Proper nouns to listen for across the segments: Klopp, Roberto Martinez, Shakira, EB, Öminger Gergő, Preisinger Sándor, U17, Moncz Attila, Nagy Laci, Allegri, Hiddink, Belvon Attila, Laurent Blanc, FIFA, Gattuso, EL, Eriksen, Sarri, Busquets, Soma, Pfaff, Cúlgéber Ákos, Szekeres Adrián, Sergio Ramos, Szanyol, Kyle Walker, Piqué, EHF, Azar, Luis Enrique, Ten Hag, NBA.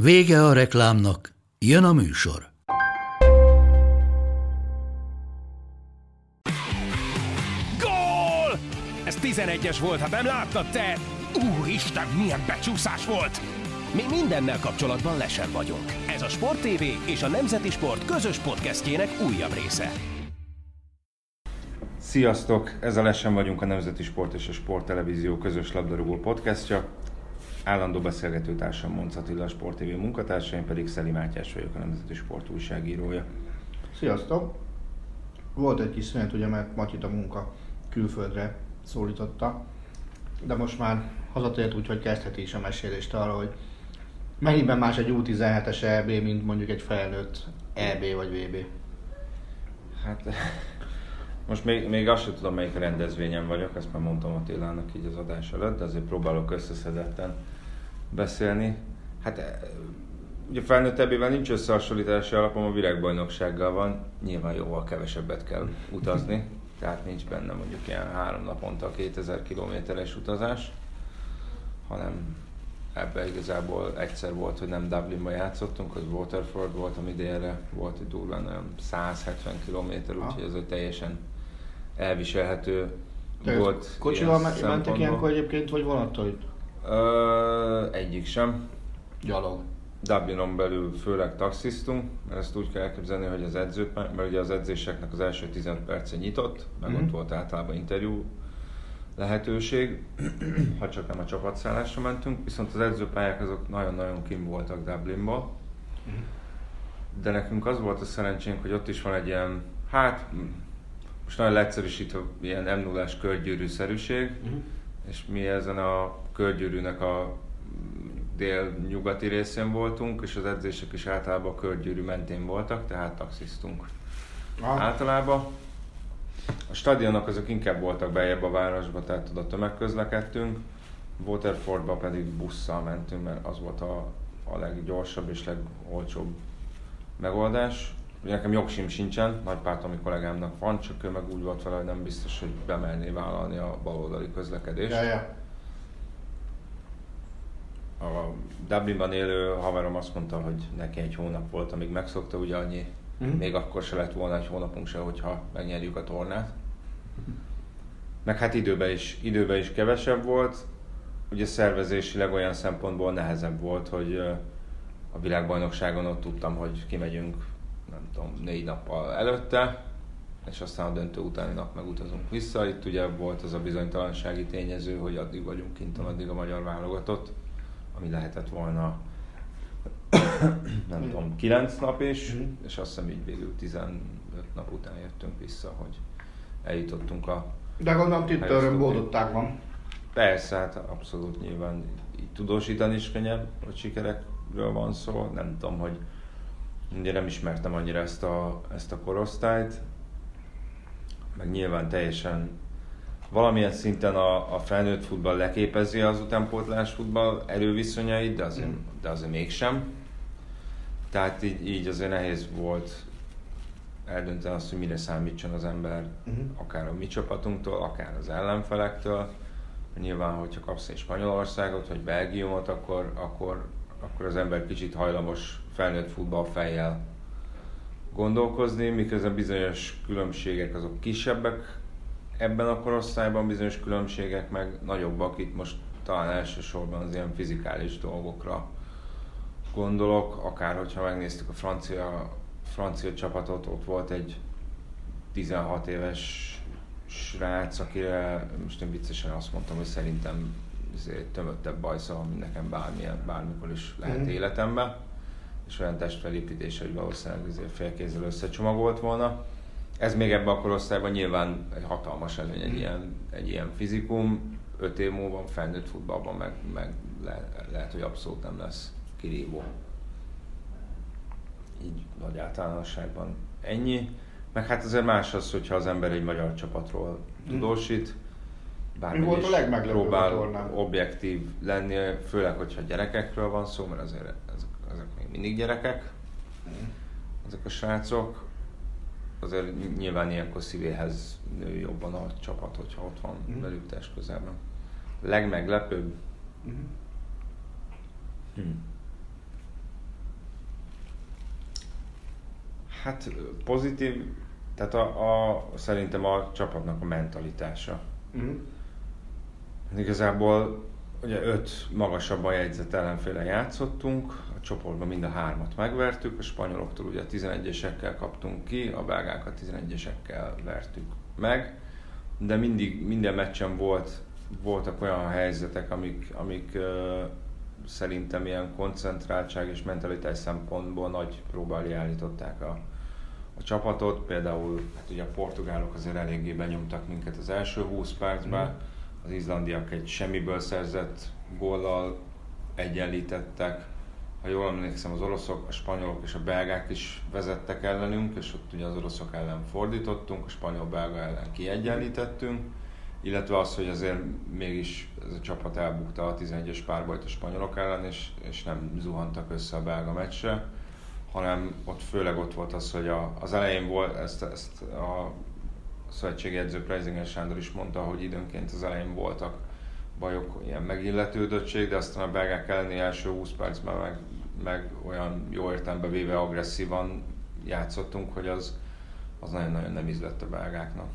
Vége a reklámnak, jön a műsor. Gól! Ez 11-es volt, ha nem láttad te! Úristen, milyen becsúszás volt! Mi mindennel kapcsolatban lesen vagyunk. Ez a Sport TV és a Nemzeti Sport közös podcastjének újabb része. Sziasztok! Ez a Lesen vagyunk, a Nemzeti Sport és a Sport Televízió közös labdarúgó podcastja. Állandó beszélgetőtársam Moncz Attila, a Sport TV munkatársa, én pedig Szeli Mátyás vagyok, a Nemzeti Sport újságírója. Sziasztok! Volt egy kis szünet, ugye, mert Matyit a munka külföldre szólította, de most már hazatért, úgyhogy kezdheti is a mesélést arra, hogy mennyiben más egy U17-es EB, mint mondjuk egy felnőtt EB vagy VB? Hát most még azt sem tudom, melyik rendezvényen vagyok, ezt már mondtam Attilának így az adás előtt, de azért próbálok összeszedetten beszélni. Hát ugye felnőtt EB-vel nincs összehasonlítási alapom, a világbajnoksággal van, nyilván jóval kevesebbet kell utazni, tehát nincs benne mondjuk ilyen 3 naponta 2000 kilométeres utazás, hanem ebben igazából egyszer volt, hogy nem Dublinba játszottunk, az Waterford volt, ami délre volt, itt durván 170 kilométer, úgyhogy ez egy teljesen elviselhető volt. Kocsival mentek ilyenkor egyébként, vagy vonattal? Egyik sem. Gyalog. Dublinon belül főleg taxisztunk, mert ezt úgy kell elképzelni, hogy az edzők, mert ugye az edzéseknek az első 15 perce nyitott, meg ott volt általában interjú lehetőség, ha csak nem a csapatszállásra mentünk, viszont az edzőpályák azok nagyon-nagyon kint voltak Dublinba, de nekünk az volt a szerencsénk, hogy ott is van egy ilyen, hát most nagyon leegyszerűsítve, ilyen M0-ás körgyűrűszerűség, és mi ezen a körgyűrűnek a dél-nyugati részén voltunk, és az edzések is általában a körgyűrű mentén voltak, tehát taxisztunk általában. A stadionok azok inkább voltak beljebb a városba, tehát oda tömegközlekedtünk. Waterfordba pedig busszal mentünk, mert az volt a leggyorsabb és legolcsóbb megoldás. Ugye nekem jogsim sincsen, nagypártomi kollégámnak van, csak ő meg úgy volt vele, hogy nem biztos, hogy bemerné vállalni a baloldali közlekedést. A Dublinban élő haverom azt mondta, hogy neki egy hónap volt, amíg megszokta, ugye annyi. Még akkor se lett volna egy hónapunk se, hogyha megnyerjük a tornát. Meg hát időben is kevesebb volt. Ugye szervezésileg olyan szempontból nehezebb volt, hogy a világbajnokságon ott tudtam, hogy kimegyünk, nem tudom, 4 nappal előtte, és aztán a döntő utáni nap megutazunk vissza. Itt ugye volt az a bizonytalansági tényező, hogy addig vagyunk kint, addig a magyar válogatott, ami lehetett volna nem tudom, 9 nap is, és azt hiszem így végül 15 nap után jöttünk vissza, hogy eljutottunk a... De gondolom, itt örömboldották van. Persze, hát abszolút nyilván így tudósítani is könnyebb, hogy sikerekről van szó. Nem tudom, hogy ugye nem ismertem annyira ezt a korosztályt, meg nyilván teljesen valamilyen szinten a felnőtt futball leképezi az utánpótlás futball erőviszonyait, de azért mégsem. Tehát így azért nehéz volt eldönteni azt, hogy mire számítson az ember, akár a mi csapatunktól, akár az ellenfelektől. Nyilván, hogyha kapsz egy Spanyolországot, vagy Belgiumot, akkor az ember kicsit hajlamos felnőtt futball fejjel gondolkozni, miközben bizonyos különbségek azok kisebbek, ebben a korosztályban bizonyos különbségek meg nagyobbak, itt most talán elsősorban az ilyen fizikális dolgokra gondolok, akár hogyha megnéztük a francia csapatot, ott volt egy 16 éves srác, akire most én viccesen azt mondtam, hogy szerintem tömöttebb bajsza, mint nekem bármikor is lehet életemben, és olyan testfelépítése, hogy valószínűleg félkézzel összecsomagolt volna. Ez még ebben a korosztályban nyilván egy hatalmas előny, egy ilyen fizikum, 5 év múlva felnőtt futballban meg lehet, hogy abszolút nem lesz kirívó. így nagy általánosságban ennyi. Meg hát azért más az, hogyha az ember egy magyar csapatról tudósít. Mi volt a legmeglepőbb a tornán? Objektív lenni, főleg, hogyha gyerekekről van szó, mert azért ezek még mindig gyerekek, ezek a srácok. Azért nyilván ilyenkor szívéhez nő jobban a csapat, hogyha ott van velük test közelben. Legmeglepőbb? Hát pozitív, tehát szerintem a csapatnak a mentalitása. Igazából ugye 5 magasabban jegyzett ellenféle játszottunk, a csoportban mind a 3-at megvertük, a spanyoloktól ugye a 11-esekkel kaptunk ki, a belgákat 11-esekkel vertük meg, de mindig minden meccsen voltak olyan helyzetek, amik szerintem ilyen koncentráltság és mentalitás szempontból nagy próbálni állították a csapatot. Például hát ugye a portugálok azért eléggé benyomtak minket az első 20 percben, az izlandiak egy semmiből szerzett góllal egyenlítettek. Ha jól emlékszem, az oroszok, a spanyolok és a belgák is vezettek ellenünk, és ott ugye az oroszok ellen fordítottunk, a spanyol-belga ellen kiegyenlítettünk, illetve az, hogy azért mégis ez a csapat elbukta a 11-es párbajt a spanyolok ellen, és nem zuhantak össze a belga meccsre, hanem ott főleg ott volt az, hogy az elején volt, ezt a szövetségi edző Preisinger Sándor is mondta, hogy időnként az elején voltak bajok, ilyen megilletődöttség, de aztán a belgák elleni első 20 percben meg olyan jó értelembe véve agresszívan játszottunk, hogy az nagyon-nagyon nem ízlett a belgáknak.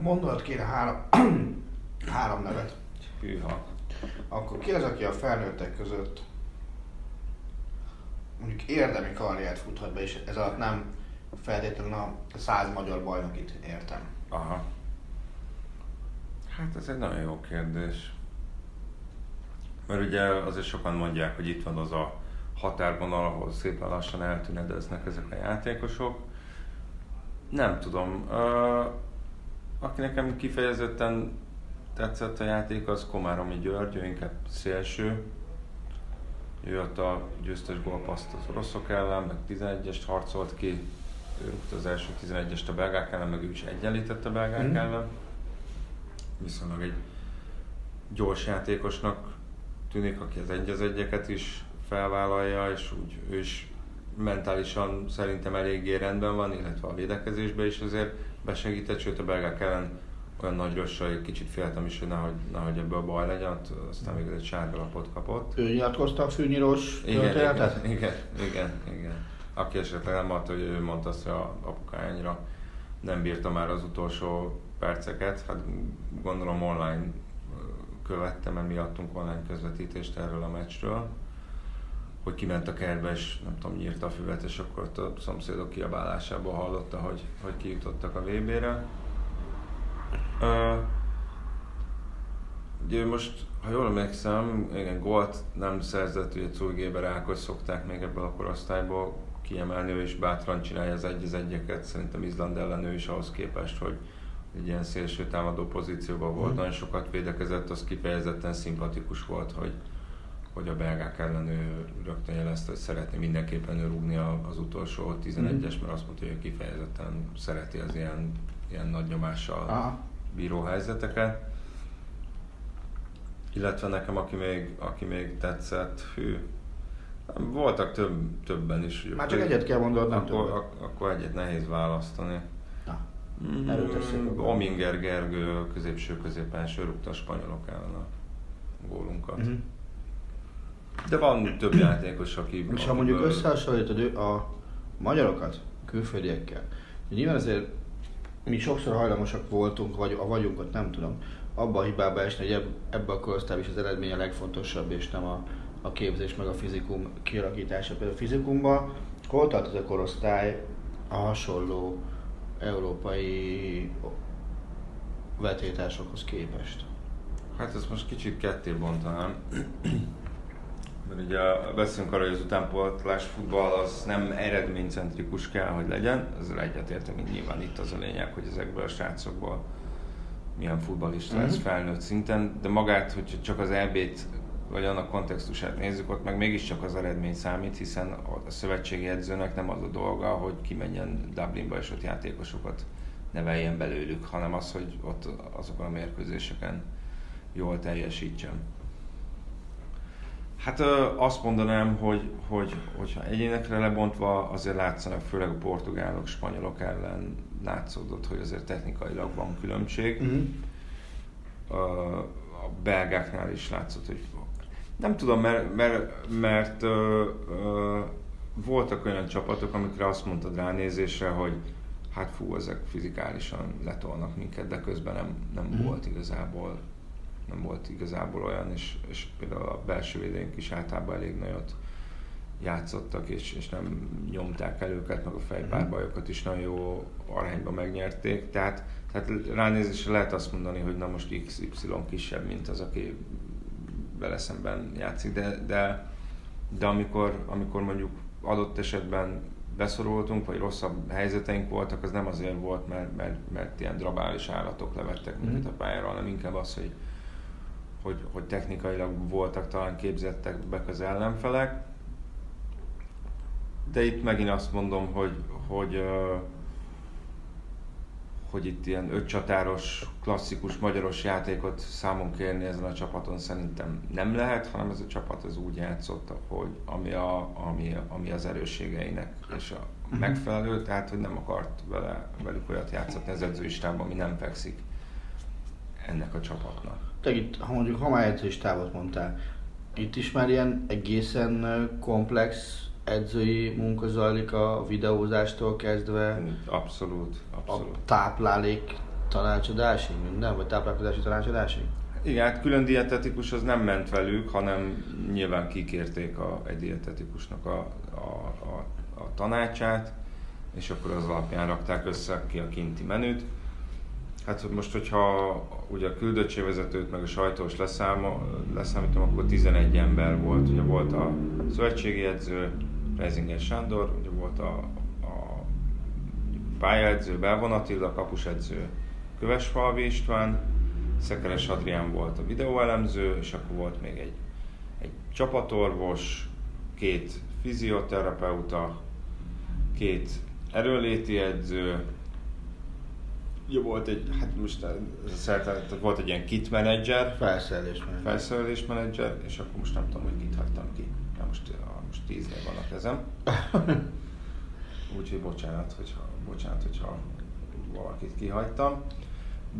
Mondanod kéne három nevet. Hűha. Akkor ki az, aki a felnőttek között mondjuk érdemi karriert futhat be, és ez alatt nem feltétlenül a 100 magyar bajnokit értem. Aha. Hát ez egy nagyon jó kérdés. Mert ugye azért sokan mondják, hogy itt van az a határvonal, ahol szépen lassan eltűnedeznek ezek a játékosok. Nem tudom. Aki nekem kifejezetten tetszett a játék, az Komáromi György, ő inkább szélső. Ő ott a győztes gólpaszt az oroszok ellen, meg 11-est harcolt ki. Ő rúgta az első 11-est a belgák ellen, meg ő is egyenlített a belgák ellen. Viszonylag egy gyors játékosnak tűnik, aki az egy-az egyeket is felvállalja, és úgy ő is mentálisan szerintem eléggé rendben van, illetve a védekezésben is azért besegített, sőt a belgák ellen olyan nagy rösszel, egy kicsit féltem is, hogy nehogy ebből baj legyen, aztán végül egy sárga lapot kapott. Ő nyilatkozta a fűnyírós történetet? Igen. Aki esetleg nem adta, hogy ő mondta azt, hogy az apukájányra nem bírta már az utolsó perceket. Hát gondolom online követtem, mert mi adtunk online közvetítést erről a meccsről, hogy kiment a kertbe, és nem tudom, nyírta a füvet, és akkor a szomszédok kiabálásából hallotta, hogy kijutottak a VB-re. Ugye most, ha jól emlékszem, igen, gólt nem szerzett, ugye Cúlgéber Ákos szokták még ebből a korosztályból kiemelni, ő is bátran csinálja az egy-az egyeket, szerintem Izland ellen ő is ahhoz képest, hogy egy ilyen szélső támadó pozícióban volt, nagyon sokat védekezett, az kifejezetten szimpatikus volt, hogy a belgák ellen ő rögtön jelezte, hogy szeretné mindenképpen ő rúgni az utolsó 11-es, mert azt mondta, hogy ő kifejezetten szereti az ilyen nagy nyomással bíró helyzeteket. Illetve nekem, aki még tetszett, voltak többen is. Már csak egyet kell mondanod, nem többet. Akkor egyet nehéz választani. Öminger Gergő középső-középpenső rúgta a spanyolok ellen a gólunkat. De van több játékos, aki... És ha mondjuk összehasonlítod a magyarokat külföldiekkel, nyilván azért mi sokszor hajlamosak voltunk, vagy a vagyunkat nem tudom, abba a hibába esni, hogy ebbe a korosztályban is az eredmény a legfontosabb, és nem a képzés meg a fizikum kialakítása. Például a fizikumban hol tart ez a korosztály a hasonló európai vetétársokhoz képest? Hát ezt most kicsit ketté bontanám. Mert ugye beszélünk arra, hogy az utánpótlás futball az nem eredménycentrikus kell, hogy legyen. Ezzel egyetértem, hogy nyilván itt az a lényeg, hogy ezekből a srácokból milyen futballista lesz felnőtt szinten, de magát, hogyha csak az EB-t vagy annak kontextusát nézzük, ott meg mégiscsak az eredmény számít, hiszen a szövetségi edzőnek nem az a dolga, hogy kimenjen Dublinba és ott játékosokat neveljen belőlük, hanem az, hogy ott azokon a mérkőzéseken jól teljesítsen. Hát azt mondanám, hogy egyénekre lebontva azért látszanak, főleg a portugálok, spanyolok ellen látszódott, hogy azért technikailag van különbség. A belgáknál is látszott, hogy nem tudom, mert voltak olyan csapatok, amikre azt mondtad ránézésre, hogy hát fú, ezek fizikálisan letolnak minket, de közben nem volt igazából. Nem volt igazából olyan, és például a belső védőink is általában elég nagyot játszottak, és nem nyomták el őket, meg a fejpárbajokat is nagyon jó arányban megnyerték. Tehát ránézésre lehet azt mondani, hogy na most XY kisebb, mint az, aki vele szemben játszik, de amikor mondjuk adott esetben beszorultunk, vagy rosszabb helyzeteink voltak, az nem azért volt, mert ilyen drabális állatok levettek minket a pályára, hanem inkább az, hogy technikailag voltak talán képzettek az ellenfelek. De itt megint azt mondom, hogy itt ilyen ötcsatáros, klasszikus, magyaros játékot számon kérni ezen a csapaton szerintem nem lehet, hanem ez a csapat ez úgy játszott, hogy ami az erősségeinek és a megfelelő, tehát hogy nem akart velük olyat játszatni az edzőistában, ami nem fekszik ennek a csapatnak. Itt, ha mondjuk, ha már edzői stábot mondtál, itt is már ilyen egészen komplex edzői munka zajlik a videózástól kezdve. Abszolút. A táplálék tanácsadásig minden, vagy táplálkozási tanácsadásig? Igen, hát külön dietetikus az nem ment velük, hanem nyilván kikérték egy dietetikusnak a tanácsát, és akkor az alapján rakták össze ki a kinti menüt. Hát most, hogyha ugye a küldöttségvezetőt meg a sajtós leszámítom, akkor 11 ember volt. Ugye volt a szövetségi edző, Preisinger Sándor, ugye volt a pályaedző, Belvon Attila, kapusedző, Kövesfalvi István, Szekeres Adrián volt a videóelemző, és akkor volt még egy csapatorvos, 2 fizioterapeuta, 2 erőléti edző. Ugye volt volt egy ilyen kit menedzser, felszerelés menedzser, és akkor most nem tudom, hogy kit hagytam ki. Na most 10-nél van a kezem. Úgyhogy bocsánat, hogyha valakit kihagytam.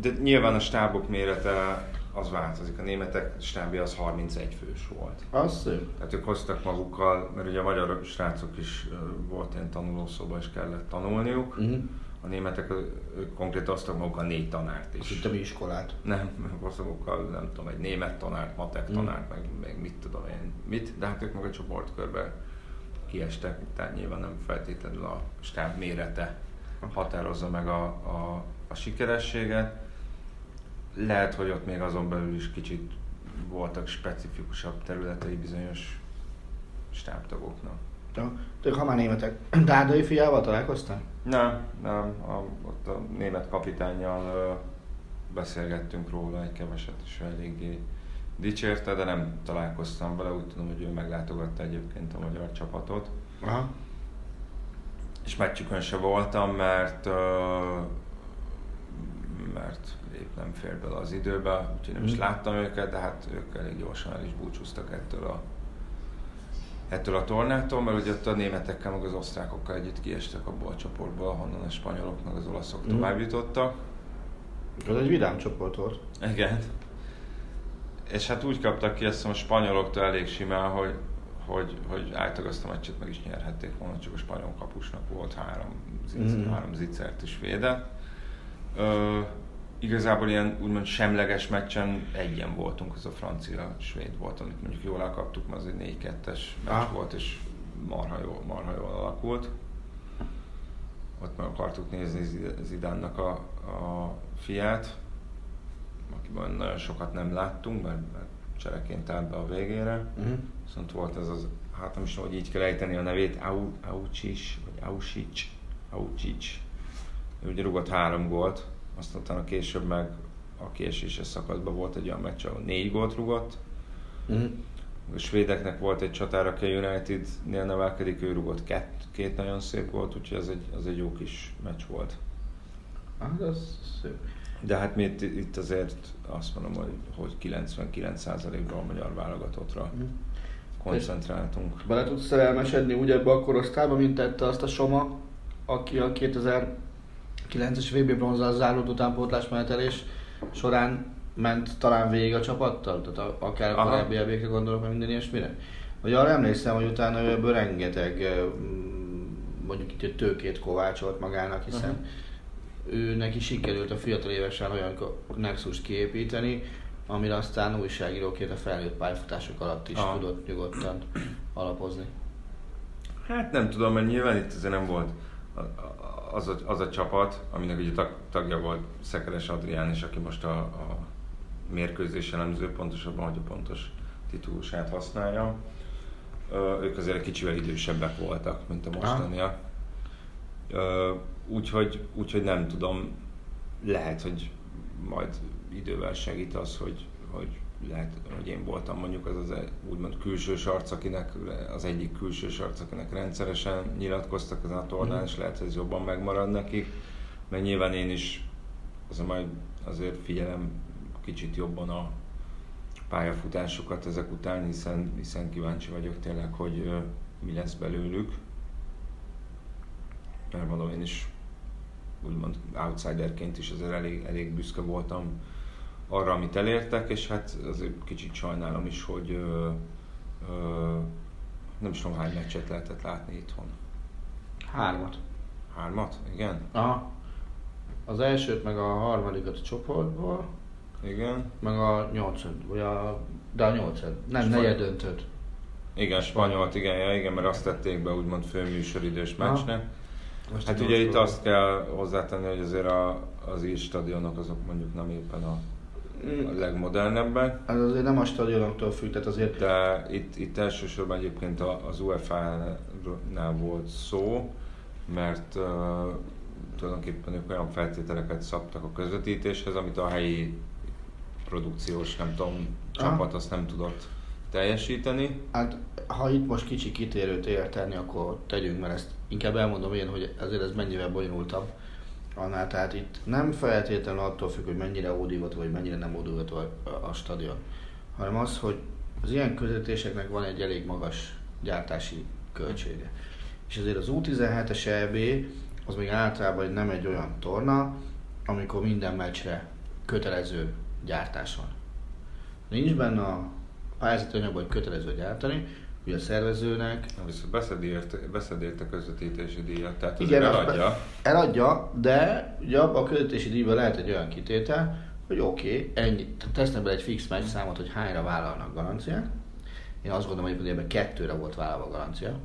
De nyilván a stábok mérete az változik. A németek stábja az 31 fős volt. Tehát ők hoztak magukkal, mert ugye a magyar srácok is volt ilyen tanulószoba, és kellett tanulniuk. Uh-huh. A németek konkrétan hoztak magukkal 4 tanárt is. Itt a mi iskolát. Nem, hoztak magukkal, nem tudom, egy német tanárt, matek tanárt, meg mit tudom én mit, de hát ők meg a csoportkörben kiestek, tehát nyilván nem feltétlenül a stáb mérete határozza meg a sikerességet. Lehet, hogy ott még azon belül is kicsit voltak specifikusabb területei bizonyos stábtagoknak. Ha már németek, Dárdai fiával találkoztál? Nem. Ott a német kapitánnyal beszélgettünk róla egy keveset, és eléggé dicsérte, de nem találkoztam vele. Úgy tudom, hogy ő meglátogatta egyébként a magyar csapatot. Aha. És meccsükön se voltam, mert épp nem fér bele az időbe, úgyhogy nem is láttam őket, de hát ők elég gyorsan el is búcsúztak ettől a tornától, mert ugye ott a németekkel meg az osztrákokkal együtt kiestek abból a csoportból, ahonnan a spanyolok meg az olaszok tovább jutottak. Ez egy vidám csoport volt. Igen. És hát úgy kaptak ki, azt hiszem, a spanyoloktól elég simán, hogy álltak azt a meccset, meg is nyerhették volna, csak a spanyol kapusnak volt 3 zicert is védett. Igazából ilyen úgymond semleges meccsen egyen voltunk, az a francia-svéd volt, amit mondjuk jól elkaptuk, mert az egy 4-2-es meccs volt, és marha jól alakult. Ott meg akartuk nézni Zidane-nak a fiát, akiben nagyon sokat nem láttunk, mert csereként állt be a végére. Viszont volt ez az, hát nem is tudom, hogy így kell ejteni a nevét, Aucsics. Ő ugye rúgott 3 gólt. Aztán utána később meg a kieséses szakaszban volt egy olyan meccs, ahol 4 gólt rúgott. A svédeknek volt egy csatára, aki a Unitednél nevelkedik, ő rúgott két nagyon szép volt, úgyhogy az egy jó kis meccs volt. Hát az szép. De hát mi itt azért azt mondom, hogy 99%-ra a magyar válogatottra koncentráltunk. Bele tudsz szerelmesedni úgy ebbe a korosztályba, mint tette azt a Soma, aki a 2009-es VB bronzzal záródó utánpótlás menetelés során ment talán végig a csapattal, tehát akár a korábbi EB-kre gondolok, mert minden ilyesmire. Vagy arra emlékszem, hogy utána ő ebből rengeteg, mondjuk itt egy tőkét kovácsolt magának, hiszen ő neki sikerült a fiatal évesen olyan nexust kiépíteni, amire aztán újságíróként a felnőtt pályafutások alatt is tudott nyugodtan alapozni. Hát nem tudom, mert nyilván itt azért nem volt az a csapat, aminek ugye tagja volt Szekeres Adrián is, aki most a mérkőzésen emző, pontosabban, hogy a pontos titulusát használja. Ők azért kicsivel idősebbek voltak, mint a mostaniak. Úgyhogy nem tudom, lehet, hogy majd idővel segít az, hogy lehet, hogy én voltam mondjuk az úgymond külsős arc, akinek az egyik külsős arc, akinek rendszeresen nyilatkoztak ezen a tornán, és lehet, hogy ez jobban megmarad nekik, mert nyilván én is majd azért figyelem kicsit jobban a pályafutásukat ezek után, hiszen kíváncsi vagyok tényleg, hogy mi lesz belőlük, mert mondom, én is úgymond outsiderként is azért elég büszke voltam arra, amit elértek, és hát azért kicsit sajnálom is, hogy nem is tudom, hány meccset lehetett látni itthon. Hármat? Igen? Aha. Az elsőt, meg a harmadikat a csoportból. Igen. Meg a negyed döntőt. Igen, spanyolt, igen, mert azt tették be úgymond főműsoridős meccsnek. Most hát ugye itt azt kell hozzátenni, hogy azért az ír stadionok azok mondjuk nem éppen a legmodernebbek. Ez azért nem a stadionoktól függ, tehát azért... De itt elsősorban egyébként az UEFA-nál volt szó, mert tulajdonképpen ők olyan feltételeket szabtak a közvetítéshez, amit a helyi produkciós, nem tudom, csapat azt nem tudott teljesíteni. Hát ha itt most kicsi kitérőt érteni, akkor tegyünk, mert ezt inkább elmondom én, hogy azért ez mennyivel bonyolultabb annál, tehát itt nem feltétlenül attól függ, hogy mennyire ódívató vagy mennyire nem ódívató a stadion, hanem az, hogy az ilyen közvetítéseknek van egy elég magas gyártási költsége. És azért az U17-es EB az még általában nem egy olyan torna, amikor minden meccsre kötelező gyártás van. Nincs benne a pályázati anyagban, hogy kötelező gyártani, ugye a szervezőnek... Viszont beszedélt a közvetítési díjat, tehát igen, eladja. Eladja, de ugye a közvetítési díjban lehet egy olyan kitétel, hogy oké, ennyit, tesznek bele egy fix meccs számot, hogy hányra vállalnak garanciát. Én azt gondolom, hogy ebben 2-re volt vállalva garancia,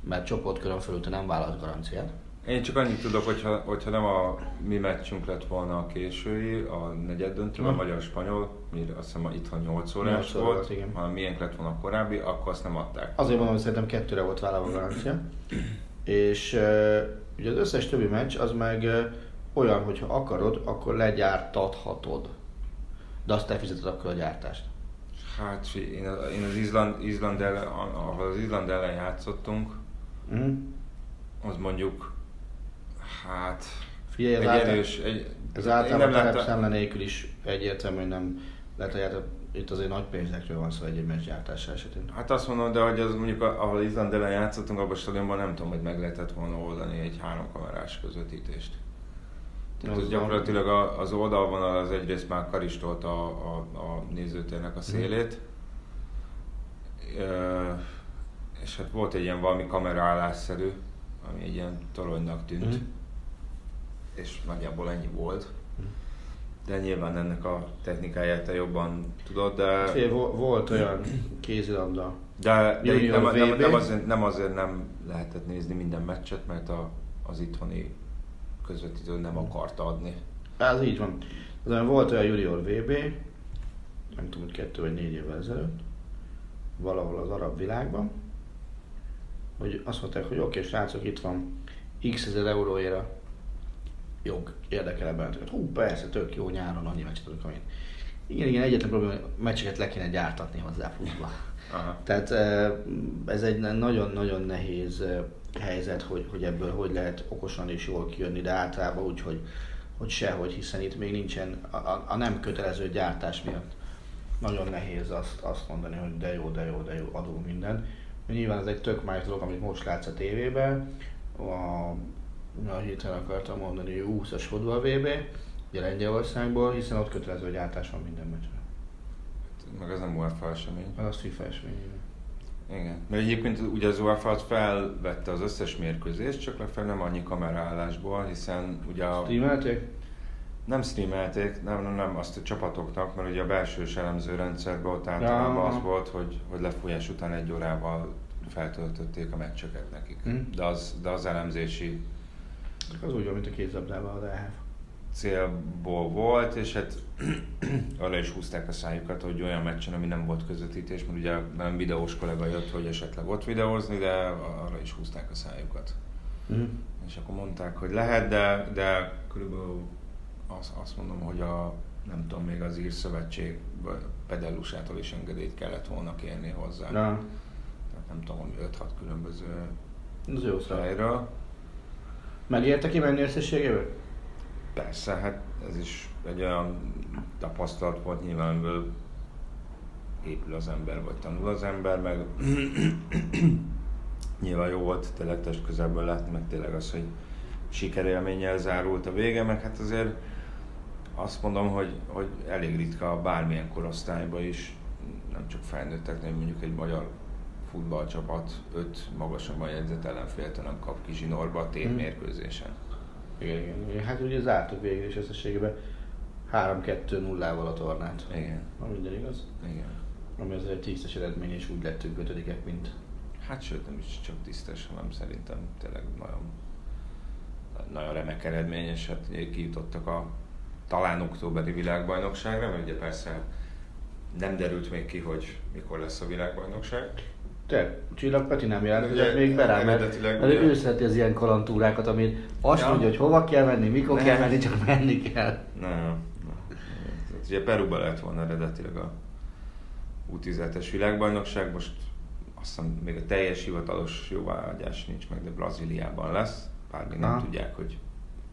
mert csoportkörön felül nem vállalt garanciát. Én csak annyit tudok, hogyha nem a mi meccsünk lett volna a késői, a negyed döntő, a magyar-spanyol, mire azt hiszem itthon 8 órás volt, ha miénk lett volna a korábbi, akkor azt nem adták. Azért mondom, hogy szerintem 2-re volt vállalva garancia. És ugye az összes többi meccs az meg olyan, hogyha akarod, akkor legyártathatod. De azt elfizeted akkor a gyártást. Hát én az Izland ellen, ahol az Izland ellen játszottunk, az mondjuk... Hát, figyelj, ez általában terepszemle nélkül is egyértelmű, hogy nem lehet, itt azért nagy pénzekről van szó egy meccs gyártása esetén. Hát azt mondom, de hogy az mondjuk, ahol Izland ellen játszottunk, abban a stadionban nem tudom, hogy meg lehetett volna oldani egy 3 kamerás közvetítést. Tehát az gyakorlatilag az oldalvonal az egyrészt már karistolt a nézőtérnek a szélét. És hát volt egy ilyen valami kameraállásszerű, ami egy ilyen toronynak tűnt, és nagyjából ennyi volt. De nyilván ennek a technikáját te jobban tudod, de... Volt olyan kézilabda. De itt nem azért nem lehetett nézni minden meccset, mert az itthoni közvetítő nem akarta adni. Ez így van. De volt olyan junior VB, nem tudom, 2 vagy 4 évvel ezelőtt, valahol az arab világban, hogy azt mondták, hogy oké, srácok, itt van x ezer euróért a jog, érdekel ebben. Hú, persze, tök jó, nyáron annyi meccset tudok, amint. Igen, egyetlen probléma, hogy meccseket le kéne gyártatni hozzá pluszba. Tehát ez egy nagyon-nagyon nehéz helyzet, hogy ebből hogy lehet okosan és jól kijönni, de általában úgy, hogy sehogy, hiszen itt még nincsen a nem kötelező gyártás miatt. Nagyon nehéz azt mondani, hogy de jó, adunk mindent. Nyilván ez egy tök más dolog, amit most látsz a tévében. A héten akartam mondani, hogy U20-as fodball VB, ugye Lengyelországból, hiszen ott kötelező gyártás van minden meccsre. Meg az nem UEFA esemény. Az FIFA esemény. Igen. Mert egyébként ugye az UEFA felvette az összes mérkőzést, csak legfeljebb nem annyi kamerállásból, hiszen ugye a... Streamelték? Nem streamelték, nem azt a csapatoknak, mert ugye a belsős elemző rendszerben ott általában az volt, hogy lefújás után egy órával feltöltötték a meccseket nekik. Hmm. De az elemzési... Az úgy van, mint a kézlabdában az EHF. Célból volt, és hát arra is húzták a szájukat, hogy olyan meccsen, ami nem volt közvetítés, mert ugye nem videós kollega jött, hogy esetleg ott videózni, de arra is húzták a szájukat. Mm. És akkor mondták, hogy lehet, de körülbelül azt mondom, hogy nem tudom, még az Ír Szövetség pedellusától is engedélyt kellett volna kérni hozzá. Na. Tehát nem tudom, 5-6 különböző helyről. Megérte kimenni összességéből? Persze, hát ez is egy olyan tapasztalat volt, nyilván, amiből épül az ember, vagy tanul az ember, meg nyilván jó volt tényleg test közelből látni, meg tényleg az, hogy sikerélménnyel zárult a vége, meg hát azért azt mondom, hogy elég ritka bármilyen korosztályban is, nem csak felnőtteknél, mondjuk egy magyar futballcsapat 5 magasabban jegyzett ellenféltől nem kap ki zsinórba a tétmérkőzésen. Igen. Hát ugye zártuk végül is összességében 3-2-0-val a tornát. Igen. Na minden igaz? Igen. Ami azért egy tisztes eredmény, és úgy lettünk 5-ek, mint... Hát sőt, nem is csak tisztes, hanem szerintem tényleg nagyon remek eredmény, és hát kijutottak a talán októberi világbajnokságra, mert ugye persze nem derült még ki, hogy mikor lesz a világbajnokság. Te, Csillag Peti nem jelentkezett még berá, mert ő szereti az ilyen kalantúrákat, amit azt mondja, hogy hova kell menni, mikor kell menni, csak menni kell. Ugye Peruba lett volna eredetileg a U17-es világbajnokság, most azt hiszem még a teljes hivatalos jóváhagyás nincs meg, de Brazíliában lesz. Bár még nem tudják, hogy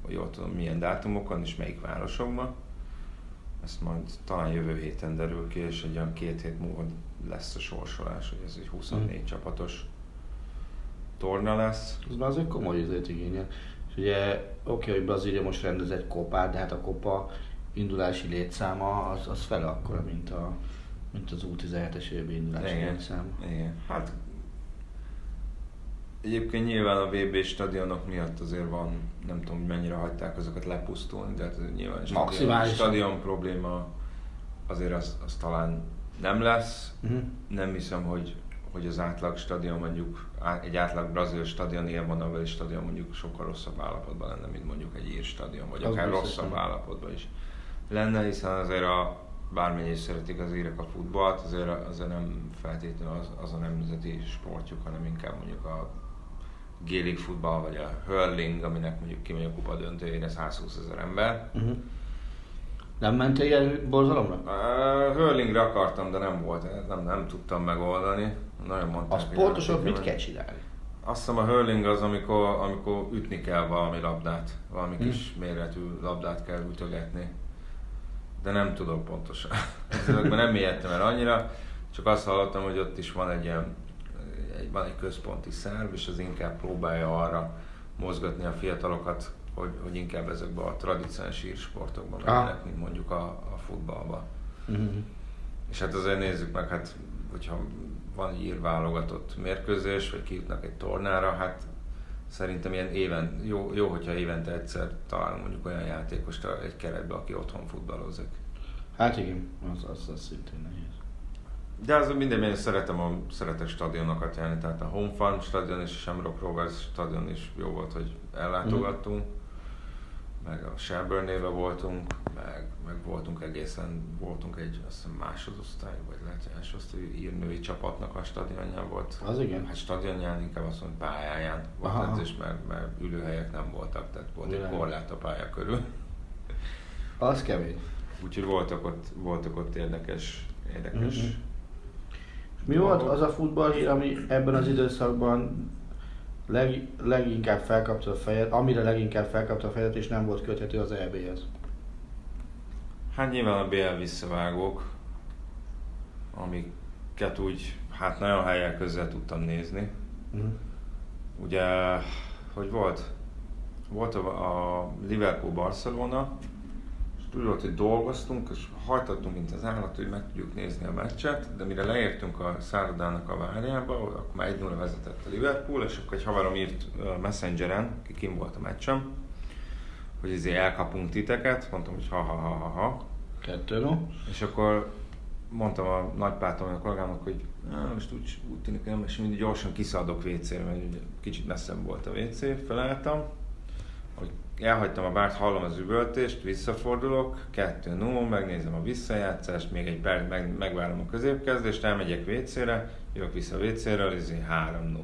jól tudom milyen dátumokon és melyik városokban. Ezt majd talán jövő héten derül ki, és egy olyan 2 hét múlva lesz a sorsolás, hogy ez egy 24 csapatos torna lesz. Ez már azért komoly üzlet igényel. És ugye oké, hogy Brazília most rendez egy kopát, de hát a kopa indulási létszáma az fele akkora, mint az U17-es évben indulási létszáma. Igen. Hát egyébként nyilván a VB stadionok miatt azért van, nem tudom, hogy mennyire hagyták azokat lepusztulni, de hát nyilván maximális stadion probléma azért az talán nem lesz. Uh-huh. Nem hiszem, hogy az átlag stadion, mondjuk egy átlag brazil stadion, élvonalbeli stadion mondjuk sokkal rosszabb állapotban lenne, mint mondjuk egy ír stadion, vagy az akár rosszabb állapotban is lenne, hiszen azért bármennyi is szeretik az írek a futballt, azért nem feltétlenül az a nemzeti sportjuk, hanem inkább mondjuk a G-League futball, vagy a hurling, aminek mondjuk kimegy a kupa döntőjére 120 000 ember. Uh-huh. Nem mentél ilyen borzalomra? Hurlingre akartam, de nem volt, nem tudtam megoldani. Nagyon mondták, az pontosan mit kell csinálni? Azt hiszem a hurling az, amikor ütni kell valami labdát, valami kis méretű labdát kell ütögetni. De nem tudom pontosan. Ezekben nem mélyedtem el annyira, csak azt hallottam, hogy ott is van egy központi szerv, és az inkább próbálja arra mozgatni a fiatalokat, hogy inkább ezekben a tradicionális írsportokban menjenek, mint mondjuk a futballban. Uh-huh. És hát azért nézzük meg, hát, hogyha van egy írválogatott mérkőzés, vagy kijutnak egy tornára, hát szerintem ilyen jó, hogyha évente egyszer találunk mondjuk olyan játékost egy keretbe, aki otthon futballozik. Hát igen, az szintén nehéz. De az mindenben szeretek stadionokat járni, tehát a Home Farm stadion és a Shamrock Rovers stadion is jó volt, hogy ellátogattunk. Meg a Shelburne-nével voltunk, meg voltunk egy, azt hiszem, másodosztály, vagy lehet, hogy első írnői csapatnak a stadionján volt. Az igen? Hát stadionján, inkább azt mondom, pályáján volt edzés, mert ülőhelyek nem voltak, tehát volt egy korlát a pálya körül. Az kemény. Úgyhogy voltak ott érdekes. Mm-hmm. Mi volt az a futballhír, ami ebben az időszakban leginkább felkapta a fejed, amire leginkább felkapta a fejed, és nem volt köthető az EB-hez? Hát nyilván a BL visszavágók, amiket úgy hát nagyon helyek közel tudtam nézni. Mm. Ugye, hogy volt a Liverpool-Barcelona, és tudod, hogy dolgoztunk, és hajtottunk, mint az állat, hogy meg tudjuk nézni a meccset, de mire leértünk a szállodának a várjába, akkor már 1-0 vezetett a Liverpool, és akkor egy haverom írt Messengeren, ki kim volt a meccsem, hogy ezért elkapunk titeket, mondtam, hogy ha. 2-0. És akkor mondtam a nagypátom, a kollégámnak, hogy most úgy tűnik, nem, és mindig gyorsan kiszaladok WC-re, mert ugye kicsit messzebb volt a WC, felálltam, hogy elhagytam a bárt, hallom az üvöltést, visszafordulok, 2-0, megnézem a visszajátszást, még egy perc, megvárom a középkezdést, elmegyek WC-re, jövök vissza a WC-ről, és 3-0.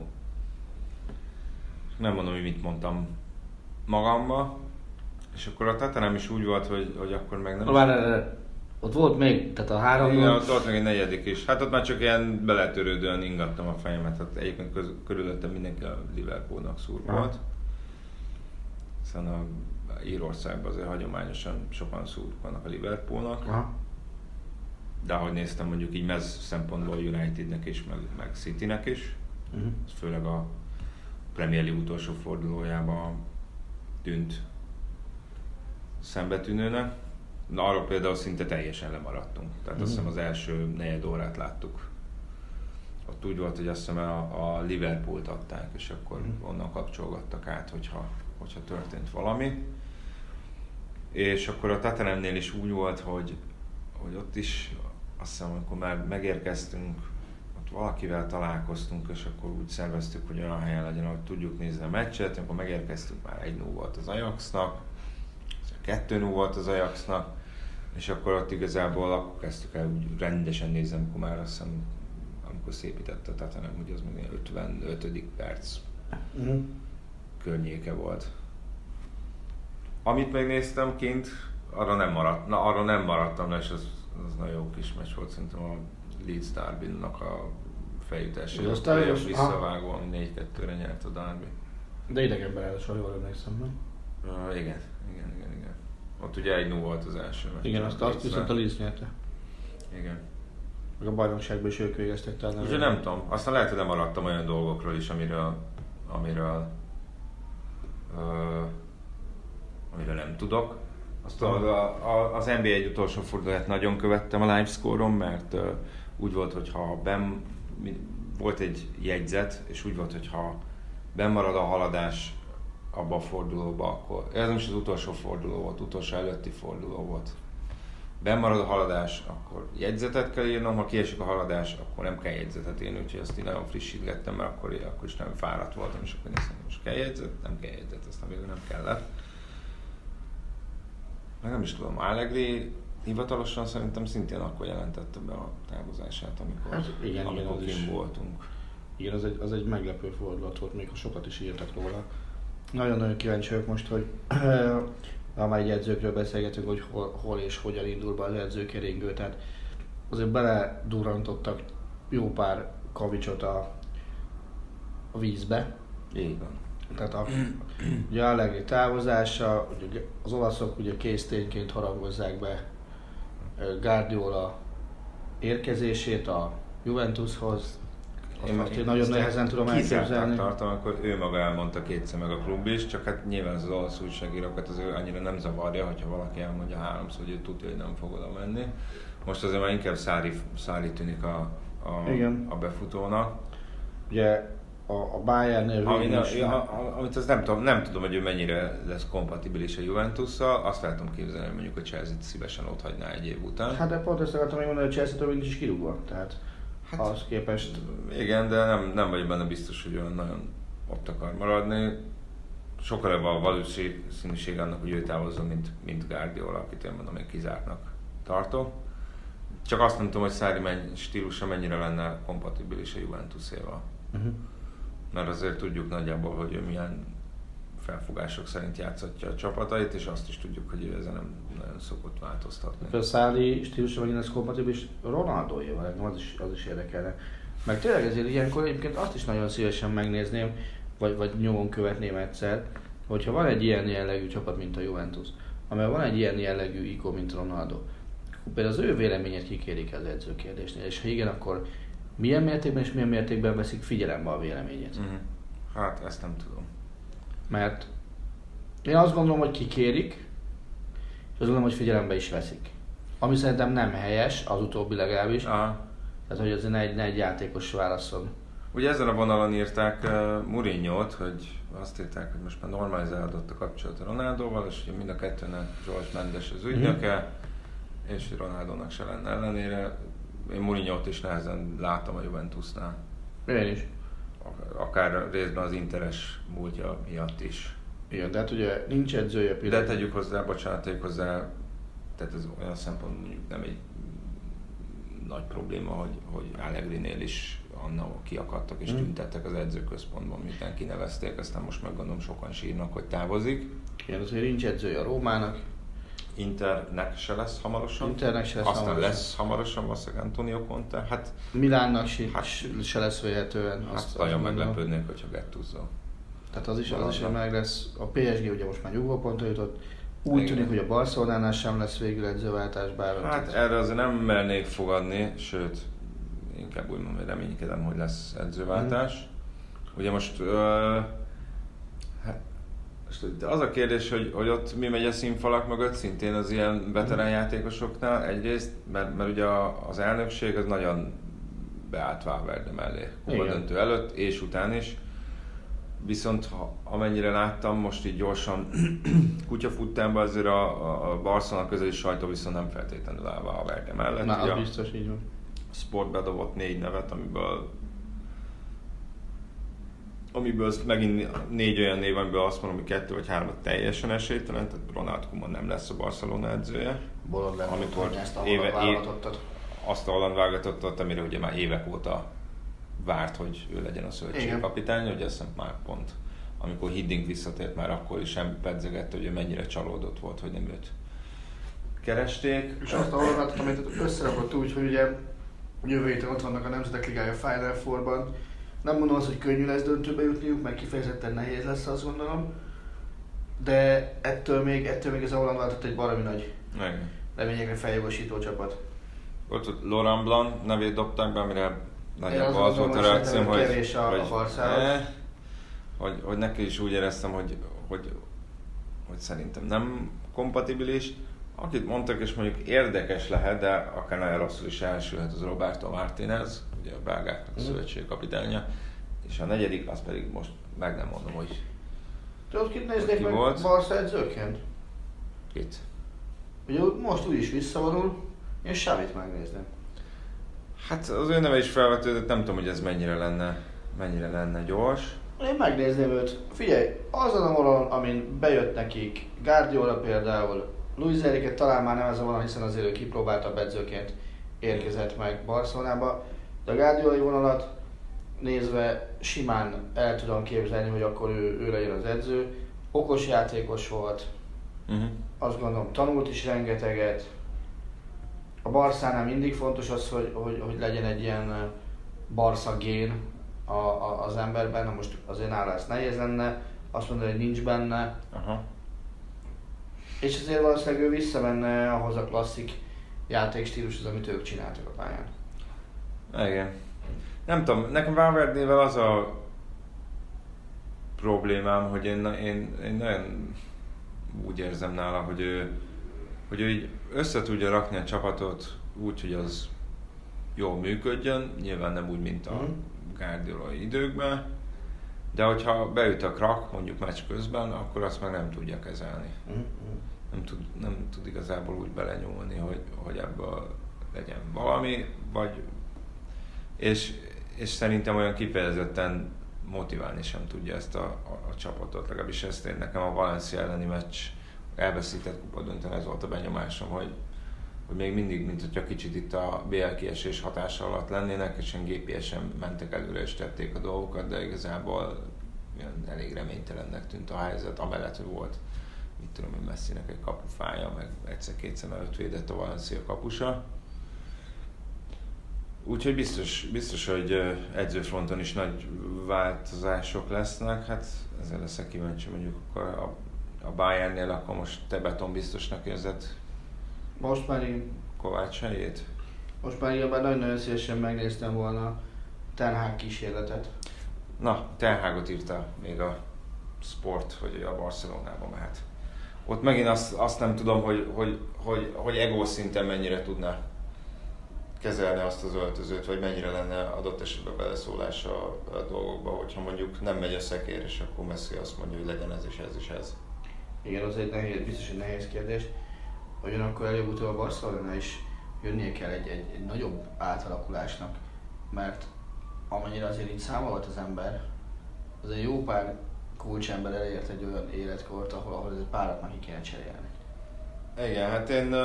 Nem mondom, hogy mit mondtam magamba, és akkor a tetelem is úgy volt, hogy akkor meg nem... Ott volt még, tehát a 3-0... Igen, ott volt még egy negyedik is. Hát ott már csak ilyen beletörődően ingattam a fejemet. Hát egyébként körülöttem mindenki a Liverpoolnak szurkolt. Hiszen a Írországban azért hagyományosan sokan szurkolnak a Liverpoolnak. Aha. De ahogy néztem, mondjuk így mez szempontból Unitednek is, meg Citynek is. Uh-huh. Főleg a Premier League utolsó fordulójában tűnt szembetűnőnek. Na, arról például szinte teljesen lemaradtunk. Tehát azt hiszem az első negyed órát láttuk. Ott úgy volt, hogy azt hiszem a Liverpoolt adták, és akkor onnan kapcsolgattak át, hogyha történt valami. És akkor a Tatanemnél is úgy volt, hogy ott is azt hiszem, amikor már megérkeztünk, ott valakivel találkoztunk, és akkor úgy szerveztük, hogy olyan helyen legyen, hogy tudjuk nézni a meccset. Amikor megérkeztünk, már 1-0 volt az Ajaxnak, 2-0 volt az Ajaxnak, és akkor ott igazából akkor kezdtük el úgy rendesen nézni, amikor már azt hiszem, amikor szépített a Tatanem, ugye az még 55. perc környéke volt. Amit megnéztem kint, arra nem maradtam, és az nagyon jó kis meccs volt, szerintem a Leeds Derby-nak a feljutása. Aztán visszavágóan 4-2-re nyert a Derby. De idegenben először, jól emlékszem, nem? Igen. Ott ugye 1-0 volt az első. Igen, azt viszont a Leeds nyerte. Igen. Meg a bajnokságban is ők végeztek talán. Ugye nem tudom, aztán lehet, hogy nem maradtam olyan dolgokról is, amiről nem tudok. Aztán az NBA utolsó fordulóját nagyon követtem a livescore-on, mert úgy volt, hogyha volt egy jegyzet, és úgy volt, hogyha bennmarad a haladás abba a fordulóba, akkor ez nem is az utolsó forduló volt, utolsó előtti forduló volt. Bennmarad a haladás, akkor jegyzetet kell írnom, ha kiesik a haladás, akkor nem kell jegyzetet írni, úgyhogy azt így nagyon frissítgettem, mert akkor is nem fáradt voltam, és akkor néztem, most kell jegyzet, nem kell jegyzet, aztán végül nem kellett. Meg nem is tudom, Allegri hivatalosan szerintem szintén akkor jelentette be a távozását, amikor kint voltunk. Igen, az egy meglepő fordulat volt, még ha sokat is írtak róla. Nagyon-nagyon kíváncsi vagyok most, hogy amely edzőkről beszélgetünk, hogy hol és hogyan indul be az edzőkeringő. Tehát azért beledurrantottak jó pár kavicsot a vízbe. Így van. Tehát ugye a legjobb távozása, ugye az olaszok ugye késztényként harangozzák be Guardiola érkezését a Juventushoz. Én nagyon nehezen tudom elképzelni. Tartom, akkor ő maga elmondta kétszer meg a klub is, csak hát nyilván az olasz újságírókat az ő annyira nem zavarja, hogyha valaki elmondja háromszor, hogy ő tudja, hogy nem fog oda menni. Most azért már inkább Sarri tűnik a befutónak. Ugye a Bayernnél... Amit azt nem tudom, hogy ő mennyire lesz kompatibilis a Juventusszal, azt látom képzelni, hogy mondjuk a Chelsea-t szívesen ott hagyná egy év után. Hát de pont ezt akartam mondani, hogy a Chelsea-től mindig is kirúgva. Tehát... Hát, ahhoz képest... Igen, de nem vagyok benne biztos, hogy olyan nagyon ott akar maradni. Sokkal ebben a valószínűség annak, hogy ő távozzon, mint Guardiola, akit én mondom, én kizártnak tartok. Csak azt nem tudom, hogy Sarri stílusa mennyire lenne kompatibilis a Juventuséval. Uh-huh. Mert azért tudjuk nagyjából, hogy ő milyen felfogások szerint játszhatja a csapatait, és azt is tudjuk, hogy ő ezen nem nagyon szokott változtatni. A Száli stílusa megint ez kompatibilis Ronaldóéval, az is érdekelne. Meg tényleg ezért ilyenkor egyébként azt is nagyon szívesen megnézném, vagy nyomon követném egyszer, hogyha van egy ilyen jellegű csapat, mint a Juventus, amely van egy ilyen jellegű ikó, mint Ronaldo, például az ő véleményét kikérik az edzőkérdésnél, és ha igen, akkor milyen mértékben és milyen mértékben veszik figyelembe a véleményét? Uh-huh. Hát ezt nem tudom. Mert én azt gondolom, hogy kikérik, és azt gondolom, hogy figyelembe is veszik. Ami szerintem nem helyes, az utóbbi legalábbis. Aha. Tehát, hogy azért ne egy játékos válaszol. Ugye ezen a vonalon írták Mourinho-t, hogy azt írták, hogy most már normalizálódott a kapcsolat a Ronaldóval, és ugye mind a kettőnek George Mendes az ügynöke, uh-huh. és Ronaldónak se lenne ellenére. Én Mourinho-t is nehezen látom a Juventusnál. Én is. Akár részben az Interes múltja miatt is. Igen, de hát ugye nincs edzője pillanat. De tegyük hozzá, tehát ez olyan szempontból mondjuk nem egy nagy probléma, hogy Allegri-nél is annak kiakadtak és tüntettek az edzőközpontban, miután kinevezték, aztán most meg gondolom sokan sírnak, hogy távozik. Igen, azért nincs edzője a Rómának. Internek se lesz hamarosan, valószínűleg Antonio Conte. Hát, Milánnak se lesz véletően. Azt nagyon meglepődnék, hogyha Gattuso. Tehát az is meg lesz. A PSG ugye most már nyugvópontra jutott. Úgy tűnik, hogy a Barcelonánál sem lesz végül edzőváltás, bár... Hát erre azért nem mernék fogadni, sőt, inkább úgy mondom, hogy reménykedem, hogy lesz edzőváltás. Ugye most... De az a kérdés, hogy ott mi megy a színfalak mögött, szintén az ilyen veterán játékosoknál egyrészt, mert ugye az elnökség az nagyon beállt Valverde mellé, Kupa döntő előtt és után is. Viszont amennyire láttam, most így gyorsan kutyafuttámba azért a Barcelona közeli sajtó viszont nem feltétlenül áll Valverde mellett. Na, az biztos, így van. Sport bedobott 4 nevet, amiből megint 4 olyan név, amiből azt mondom, hogy 2 vagy 3 teljesen esélytelen, tehát Ronald Koeman nem lesz a Barcelona edzője. Bolond lenne, amikor azt a Holland válogatottad, amire ugye már évek óta várt, hogy ő legyen a szövetségkapitány, hogy azt hiszem már pont, amikor Hiddink visszatért, már akkor is sem pedzegette, hogy ő mennyire csalódott volt, hogy nem őt keresték. És azt a Holland válogatottad összerakott úgy, hogy ugye jövő héten ott vannak a Nemzetek Ligája Final Four-ban. Nem mondom azt, hogy könnyű lesz döntőbe jutniuk, meg kifejezetten nehéz lesz, azt gondolom. De ettől még ez a Holland váltott egy baromi nagy reményekre feljogosító csapat. Ott Laurent Blanc nevét dobták be, amire nagyjából az volt a reakcióm, hogy neki is úgy éreztem, hogy szerintem nem kompatibilis. Akit mondtak, és mondjuk érdekes lehet, de akár nagyon rosszul is elsülhet, az Roberto Martinez, ugye a belgáknak a szövetségkapitánya, és a negyedik, az pedig most meg nem mondom, hogy tudod, kit néznék meg Barca edzőként? Kit? Ugye most úgyis visszavonul, én Xavit megnézném. Hát az ő neve is felvetődött, nem tudom, hogy ez mennyire lenne gyors. Én megnézném őt. Figyelj, azon a vonalon, amin bejött nekik Guardiola például, Luis Enriquet talán már nem ez a vonal, hiszen azért ő kipróbáltabb edzőként érkezett meg Barcelonába, de a Guardiolai vonalat nézve simán el tudom képzelni, hogy akkor ő legyen az edző. Okos játékos volt, azt gondolom tanult is rengeteget. A Barcánál mindig fontos az, hogy legyen egy ilyen Barca gén az emberben, ha most azért nála ez nehéz lenne, azt mondani, hogy nincs benne. Aha. És azért valószínűleg ő visszamenne ahhoz a klasszik játékstílushoz, amit ők csináltak a pályán. Igen. Nem tudom, nekem Valverdével az a problémám, hogy én nagyon úgy érzem nála, hogy ő így össze tudja rakni a csapatot úgy, hogy az jól működjön, nyilván nem úgy, mint a Guardiolai időkben, de hogyha beüt a krak, mondjuk meccs közben, akkor azt meg nem tudja kezelni. Nem tud igazából úgy belenyúlni, hogy ebből legyen valami, és szerintem olyan kifejezetten motiválni sem tudja ezt a csapatot, legalábbis ezt én nekem a Valencia elleni meccs elveszített kupadöntőn ez volt a benyomásom, hogy még mindig, mint hogyha kicsit itt a BL kiesés hatása alatt lennének, és ilyen gépiesen mentek előre és tették a dolgokat, de igazából elég reménytelennek tűnt a helyzet, amellett, hogy volt, mit tudom én, Messinek egy kapufája, meg egyszer-kétszer előtt védett a Valencia kapusa. Úgyhogy biztos, hogy edzőfronton is nagy változások lesznek, hát ezzel leszek kíváncsi, mondjuk akkor a Bayernnél, akkor most te beton biztosnak érzed most már én Kovács helyét? Most már én nagyon-nagyon szívesen megnéztem volna Ten Hag kísérletet. Na, Ten Hagot írta még a Sport, hogy a Barcelonába mehet. Ott megint azt nem tudom, hogy ego szinten mennyire tudná kezelne azt az öltözőt, vagy mennyire lenne adott esetben beleszólás a dolgokba, hogyha mondjuk nem megy a szekér, és akkor Messi azt mondja, hogy legyen ez és ez és ez. Igen, az egy nehéz, biztos egy nehéz kérdés. Ugyanakkor előbb-utóbb a Barcelona is jönnie kell egy nagyobb átalakulásnak, mert amennyire azért így számolt az ember, az egy jó pár kulcsember elért egy olyan életkort, ahol azért párat már ki kéne cserélni. Igen, hát én...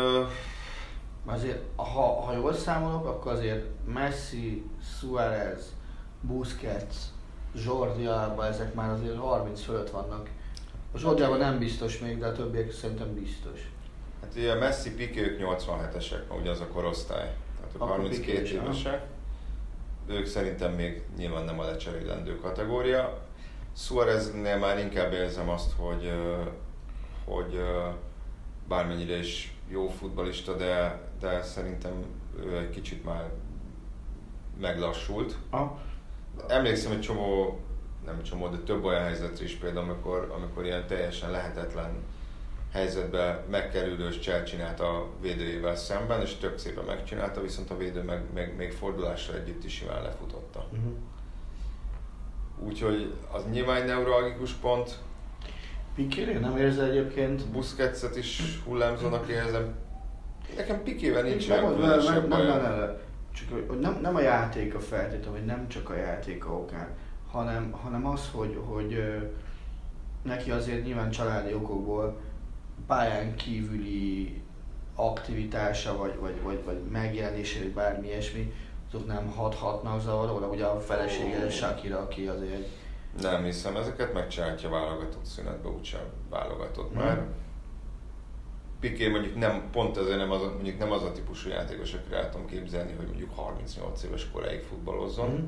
Azért, ha jól számolok, akkor azért Messi, Suárez, Busquets, Jordi Alba, ezek már azért 30 fölött vannak. A Jordi Alba nem biztos még, de a többiek szerintem biztos. Hát ugye a Messi, Piqué, ők 87-esek, ugye az a korosztály. Tehát ők 32 évesek. Ők szerintem még nyilván nem a lecserélendő kategória. Suáreznél már inkább érzem azt, hogy bármennyire is jó futballista, de szerintem ő egy kicsit már meglassult. Emlékszem egy csomó, nem csomó, de több olyan helyzetre is, például amikor ilyen teljesen lehetetlen helyzetben megkerülős cselt csinált a védőjével szemben, és tök szépen megcsinálta, viszont a védő meg még fordulással együtt is simán lefutotta. Uh-huh. Úgyhogy az nyilván neuralgikus pont. Piqué nem érzel egyébként? Busquetset is hullámzónak érzem. Nekem Piquével nincs elkülönösebb bajom. Nem a játéka feltétlenül, vagy nem csak a játéka okán, hanem az, hogy neki azért nyilván családi okokból pályán kívüli aktivitása, vagy megjelenése, vagy bármi ilyesmi, azok nem hatnak zavarólag. Ugye a felesége Shakira, aki azért... Nem hiszem, ezeket megcsinálhatja válogatott szünetbe, úgysem válogatott már. Piqué mondjuk nem, pont ezért nem az a típusú játékos, akire el tudom képzelni, hogy mondjuk 38 éves koráig futballozzon. Mm.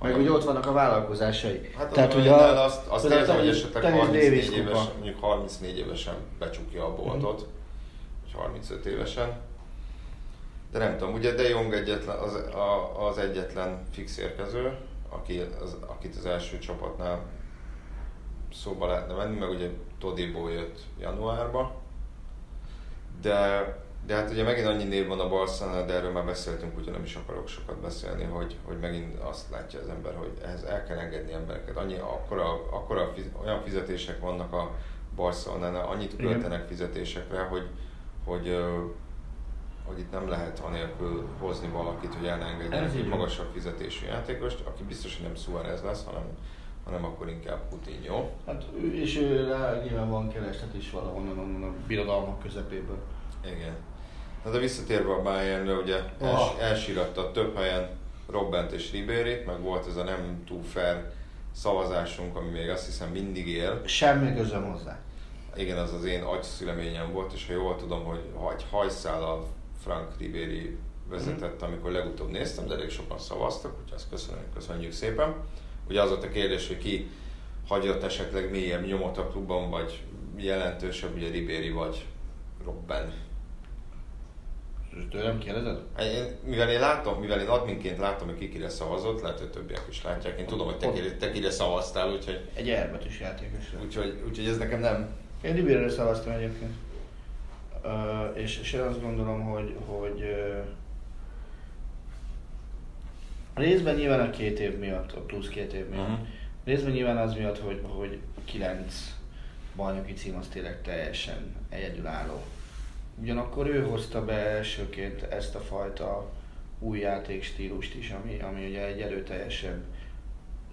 Meg ugye ott vannak a vállalkozásai. Hát tehát ugye azt érzem, hogy esetleg 34 évesen becsukja a boltot, vagy 35 évesen. De nem tudom, ugye De Jong egyetlen, az egyetlen fix érkező, akit az első csapatnál szóba lehetne venni, meg ugye Todiból jött januárba. De hát ugye megint annyi név van a Barcelona, de erről már beszéltünk, úgyhogy nem is akarok sokat beszélni, hogy megint azt látja az ember, hogy ehhez el kell engedni embereket. Akkora olyan fizetések vannak a Barcelonánál, annyit költenek fizetésekre, hogy itt nem lehet anélkül hozni valakit, hogy el ne engedjenek egy magasabb fizetésű játékost, aki biztos, hogy nem Suárez lesz, hanem akkor inkább Coutinho. Hát és őre nyilván van kereslet is valahonnan a birodalmak közepéből. Igen. Na de visszatérve a Bayernre, ugye elsíratta több helyen Robbent és Ribéryt, meg volt ez a nem túl fair szavazásunk, ami még azt hiszem mindig él. Semmi közöm hozzá. Igen, az én agyszüleményem volt, és ha jól tudom, hogy egy hajszállal Frank Ribéry vezetett, amikor legutóbb néztem, de elég sokan szavaztak, úgyhogy ezt köszönjük szépen. Ugye az ott a kérdés, hogy ki hagyott esetleg mélyebb nyomot a klubban, vagy jelentősebb, ugye Ribéry vagy Robben. Tőlem kérdezed? Mivel én adminként látom, hogy ki kire szavazott, lehet, hogy többiek is látják. Én tudom, hogy te kire szavaztál, úgyhogy... Egy erbetűs játékosra. Úgyhogy ez nekem nem... Én Ribéryre szavaztam egyébként. És én azt gondolom, hogy részben nyilván a 2 év miatt, a plusz 2 év miatt, részben nyilván az miatt, hogy 9 bajnoki cím az tényleg teljesen egyedülálló. Ugyanakkor ő hozta be elsőként ezt a fajta új játékstílust is, ami ugye egy erőteljesebb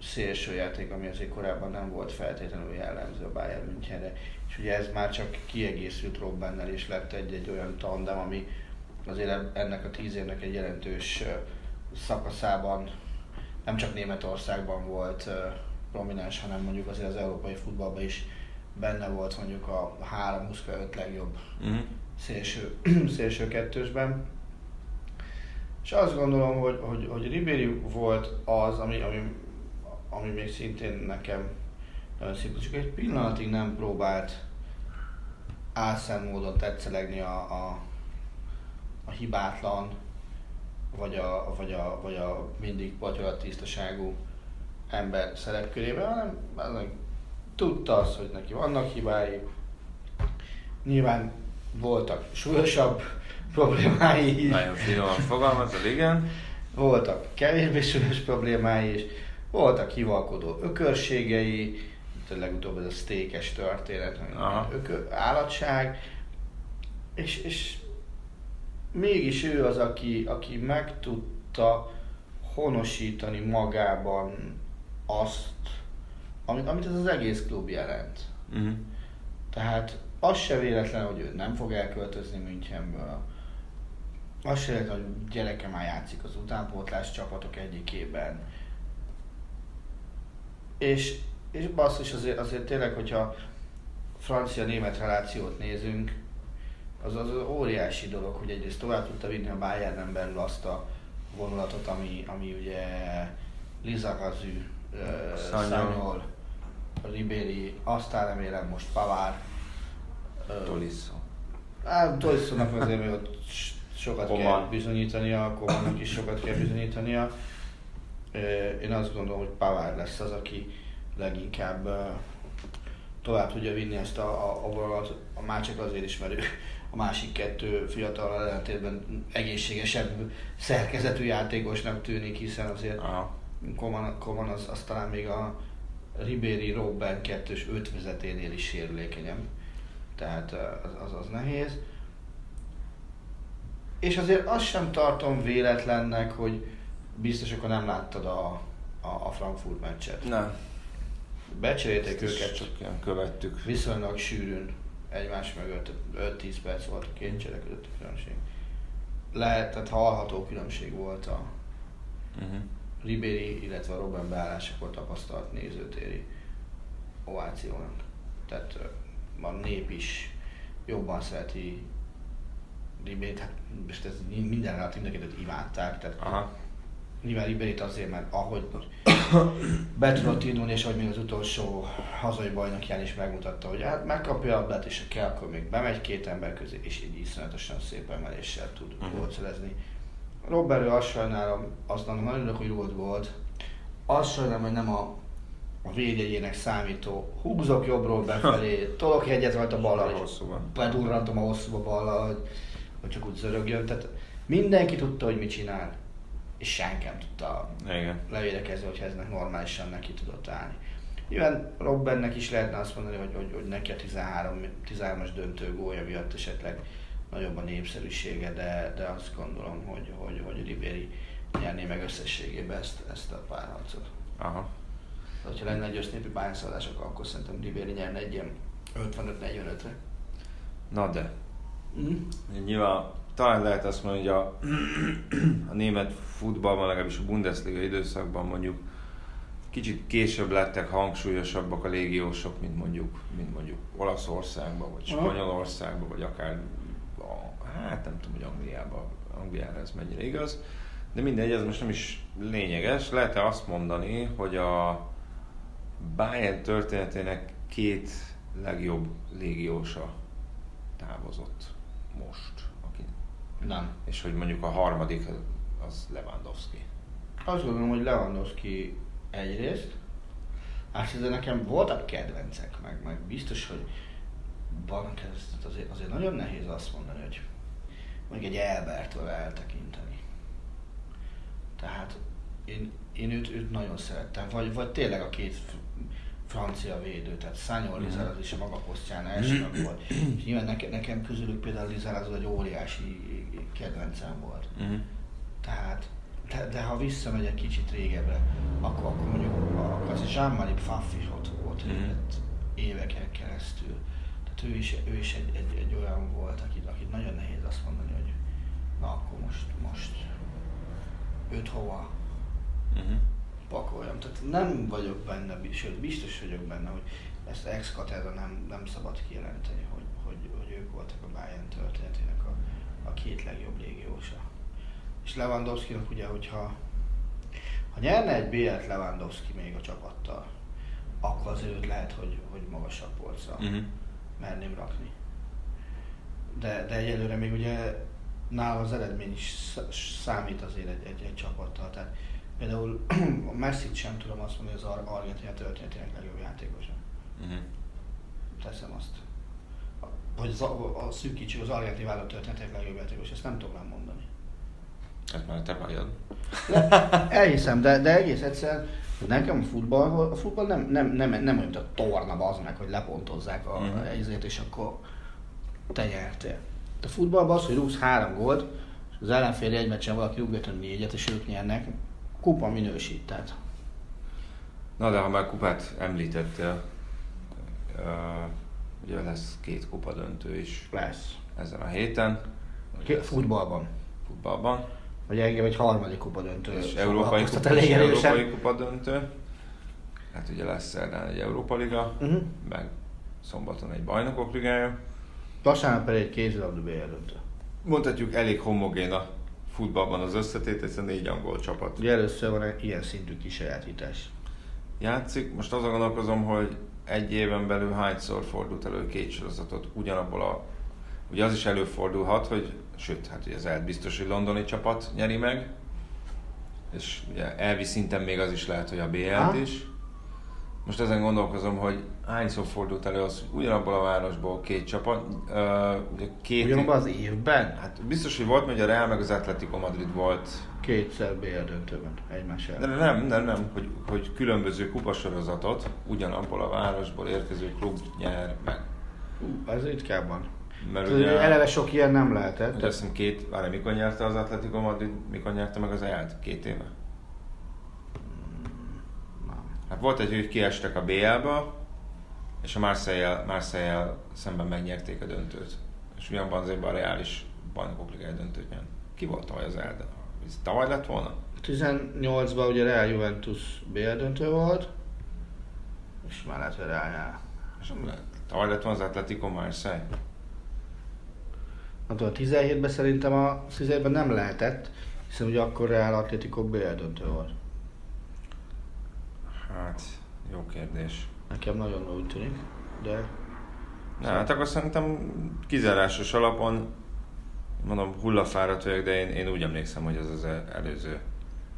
szélső játék, ami azért korábban nem volt feltétlenül jellemző a Bayern Münchenre. És ugye ez már csak kiegészült Robbennel, és lett egy olyan tandem, ami azért ennek a 10 évnek egy jelentős szakaszában, nem csak Németországban volt prominens, hanem mondjuk azért az európai futballban is benne volt mondjuk a 3-25 legjobb szélső kettősben. És azt gondolom, hogy Ribéry volt az, ami még szintén nekem nagyon szimpatikus, egy pillanatig nem próbált álszent módon tetszelegni a hibátlan, vagy a mindig patyolat tisztaságú ember szerepkörében, hanem tudta azt, hogy neki vannak hibái. Nyilván voltak súlyosabb problémái is. Nagyon finoman fogalmazod, igen. Voltak kevésbé súlyos problémái is. Voltak hivalkodó ökörségei, legutóbb ez a sztékes történet, állatság. És mégis ő az, aki meg tudta honosítani magában azt, amit ez az egész klub jelent. Uh-huh. Tehát az se véletlen, hogy ő nem fog elköltözni Münchenből. Az se véletlen, hogy gyereke már játszik az utánpótlás csapatok egyikében. És basszus, azért tényleg, hogyha francia-német relációt nézünk, az óriási dolog, hogy egyrészt tovább tudta vinni a Bayernen belül azt a vonulatot, ami ugye Lizarazu, Szanyol, Ribéry, aztán remélem most Pavard, Tolisso. Tolissónak azért még ott sokat kell bizonyítania, Komannak is sokat kell bizonyítania. Én azt gondolom, hogy Pavard lesz az, aki leginkább tovább tudja vinni ezt a vonalat, már csak azért ismerő. A másik kettő fiatal ellentétben egészségesebb szerkezetű játékosnak tűnik, hiszen azért Koman az talán még a Ribéry-Robben kettős ötvezeténél is sérülékenyebb. Tehát az nehéz. És azért azt sem tartom véletlennek, hogy biztos, akkor nem láttad a Frankfurt meccset. Nem. Becserélték őket, csak ilyen követtük. Viszonylag sűrűn egymás mögött 5-10 perc volt a két csere között a különbség. Tehát hallható különbség volt a Ribéry, illetve a Robben beállásakor tapasztalt nézőtéri ovációnak. Tehát a nép is jobban szereti Ribéryt, hát most ez minden relatív, mindenkit imádták. Tehát nyilván Ribéryt azért, mert ahogy be tudott indulni, és ahogy még az utolsó hazai bajnokján is megmutatta, hogy hát megkapja a labdát, és ha kell, akkor még bemegy két ember közé, és így iszonyatosan szép emeléssel tud gólt szerezni. Robberről azt sajnálom, azt mondom, nagyon örülök, hogy rúlt volt. Azt sajnálom, hogy nem a védjegyének számító, húzok jobbról befelé, tolok egyet rajta ballal, és bedurrantom a hosszúba ballal, hogy csak úgy zörögjön. Tehát mindenki tudta, hogy mit csinál, és senki nem tudta levédekezni, hogyha eznek normálisan neki tudott állni. Nyilván Robbennek is lehetne azt mondani, hogy neki a 13-as döntő gólja miatt esetleg nagyobb a népszerűsége, de azt gondolom, hogy Ribéry nyerné meg összességében ezt a párharcot. Aha. Ha lenne egy össznépi bányszadás, akkor szerintem Ribéry nyerne egy ilyen 55-45-re. Na de. Nyilván talán lehet azt mondani, hogy a német futballban, legalábbis a Bundesliga időszakban mondjuk kicsit később lettek hangsúlyosabbak a légiósok, mint mondjuk Olaszországban, vagy Spanyolországban, vagy akár nem tudom, hogy Angliára ez mennyire igaz, de mindegy, ez most nem is lényeges. Lehet-e azt mondani, hogy a Bayern történetének két legjobb légiósa távozott most? Nem. És hogy mondjuk a harmadik az Lewandowski. Azt gondolom, hogy Lewandowski egyrészt. De nekem voltak kedvencek, meg biztos, hogy vannak azért nagyon nehéz azt mondani, hogy mondjuk egy Elbertől eltekinteni. Tehát én őt nagyon szerettem, vagy tényleg a két francia védő, tehát Szanyol, Lizarazu is a maga posztján elsőnek volt. És nyilván nekem közülük például Lizarazu egy óriási kedvencem volt. Tehát, de ha visszamegy egy kicsit régebbre, akkor mondjuk az Jean-Marie Pfaff volt éveken keresztül. Tehát ő is egy olyan volt, akit nagyon nehéz azt mondani, hogy na akkor most őt hova. pakoljam. Tehát nem vagyok benne, sőt biztos vagyok benne, hogy ezt ex-katedra nem szabad kijelenteni, hogy ők voltak a Bayern történetének a két legjobb légiósa. És Lewandowskinak ugye, hogyha nyerne egy BL-t Lewandowski még a csapattal, akkor az őt lehet, hogy magasabb polcra merném rakni. De egyelőre még ugye nála az eredmény is számít azért egy csapattal. Tehát például a Messit sem tudom azt mondani, hogy az Argentina történetének legjobb játékosa. Teszem azt. Hogy a szűkítsük az argentin vállalat történetének legjobb játékosa, ezt nem tudom mondani. Ez már te bajod. Elhiszem, de egész egyszerűen nekem a futball nem olyan, mint a torna, bazd meg, hogy lepontozzák a helyzet, és akkor te nyertél. A futballban az, hogy rúgsz 3 gólt, és az ellenfél egy meccsen valaki rúggat 4-et, és ők nyernek, kupa minősít. Tehát. Na de ha már kupát említettél, ugye lesz 2 kupa döntő is. Lesz. Ezen a héten. Futballban. Vagy engem egy harmadik kupa döntő. És európai kupa döntő. Hát ugye lesz szerdán egy Európa Liga, meg szombaton egy Bajnokok Ligája. Vasárnap pedig egy kézilabda BL döntő. Mondhatjuk, elég homogén a futballban az összetét, ez a 4 angol csapat. Ugye először van egy ilyen szintű kisajátítás. Játszik, most azon gondolkozom, hogy egy éven belül hányszor fordult elő 2 sorozatot ugyanabból a... Ugye az is előfordulhat, hogy... Sőt, hát ugye az biztos, hogy londoni csapat nyeri meg. És ugye elvi szinten még az is lehet, hogy a BL-t is. Most ezen gondolkozom, hogy hányszor fordult elő az, hogy ugyanabból a városból 2 csapat. Ugyanabban az évben? Hát biztos, hogy volt, mert a Real meg az Atletico Madrid volt. 2-szer BL döntőben, egymás ellen. De nem, hogy különböző kupasorozatot ugyanabból a városból érkező klub nyer meg. Ez ritkábban. Mert ugye eleve sok ilyen nem lehetett. Azt hiszem mikor nyerte az Atletico Madrid, mikor nyerte meg az EL-t? 2 éve? Hát volt egy, hogy kiestek a BL-ba, és a Marseille-jel szemben megnyerték a döntőt. És ugyanban az évben a Real is Bajnokok Ligája döntőt nyert. Ki volt tavaly az EL-de? Ez tavaly lett volna? 18-ban ugye Real Juventus BL döntő volt, és már lett a Real-nál. És tavaly lett volna az Atletico Marseille. Nem tudom, 17-ben szerintem a 17-ben nem lehetett, hiszen ugye akkor Real Atletico BL döntő volt. Hát, jó kérdés. Nekem nagyon úgy tűnik, de... Na, hát akkor szerintem kizárásos alapon, mondom, hullafáradt vagyok, de én úgy emlékszem, hogy ez az előző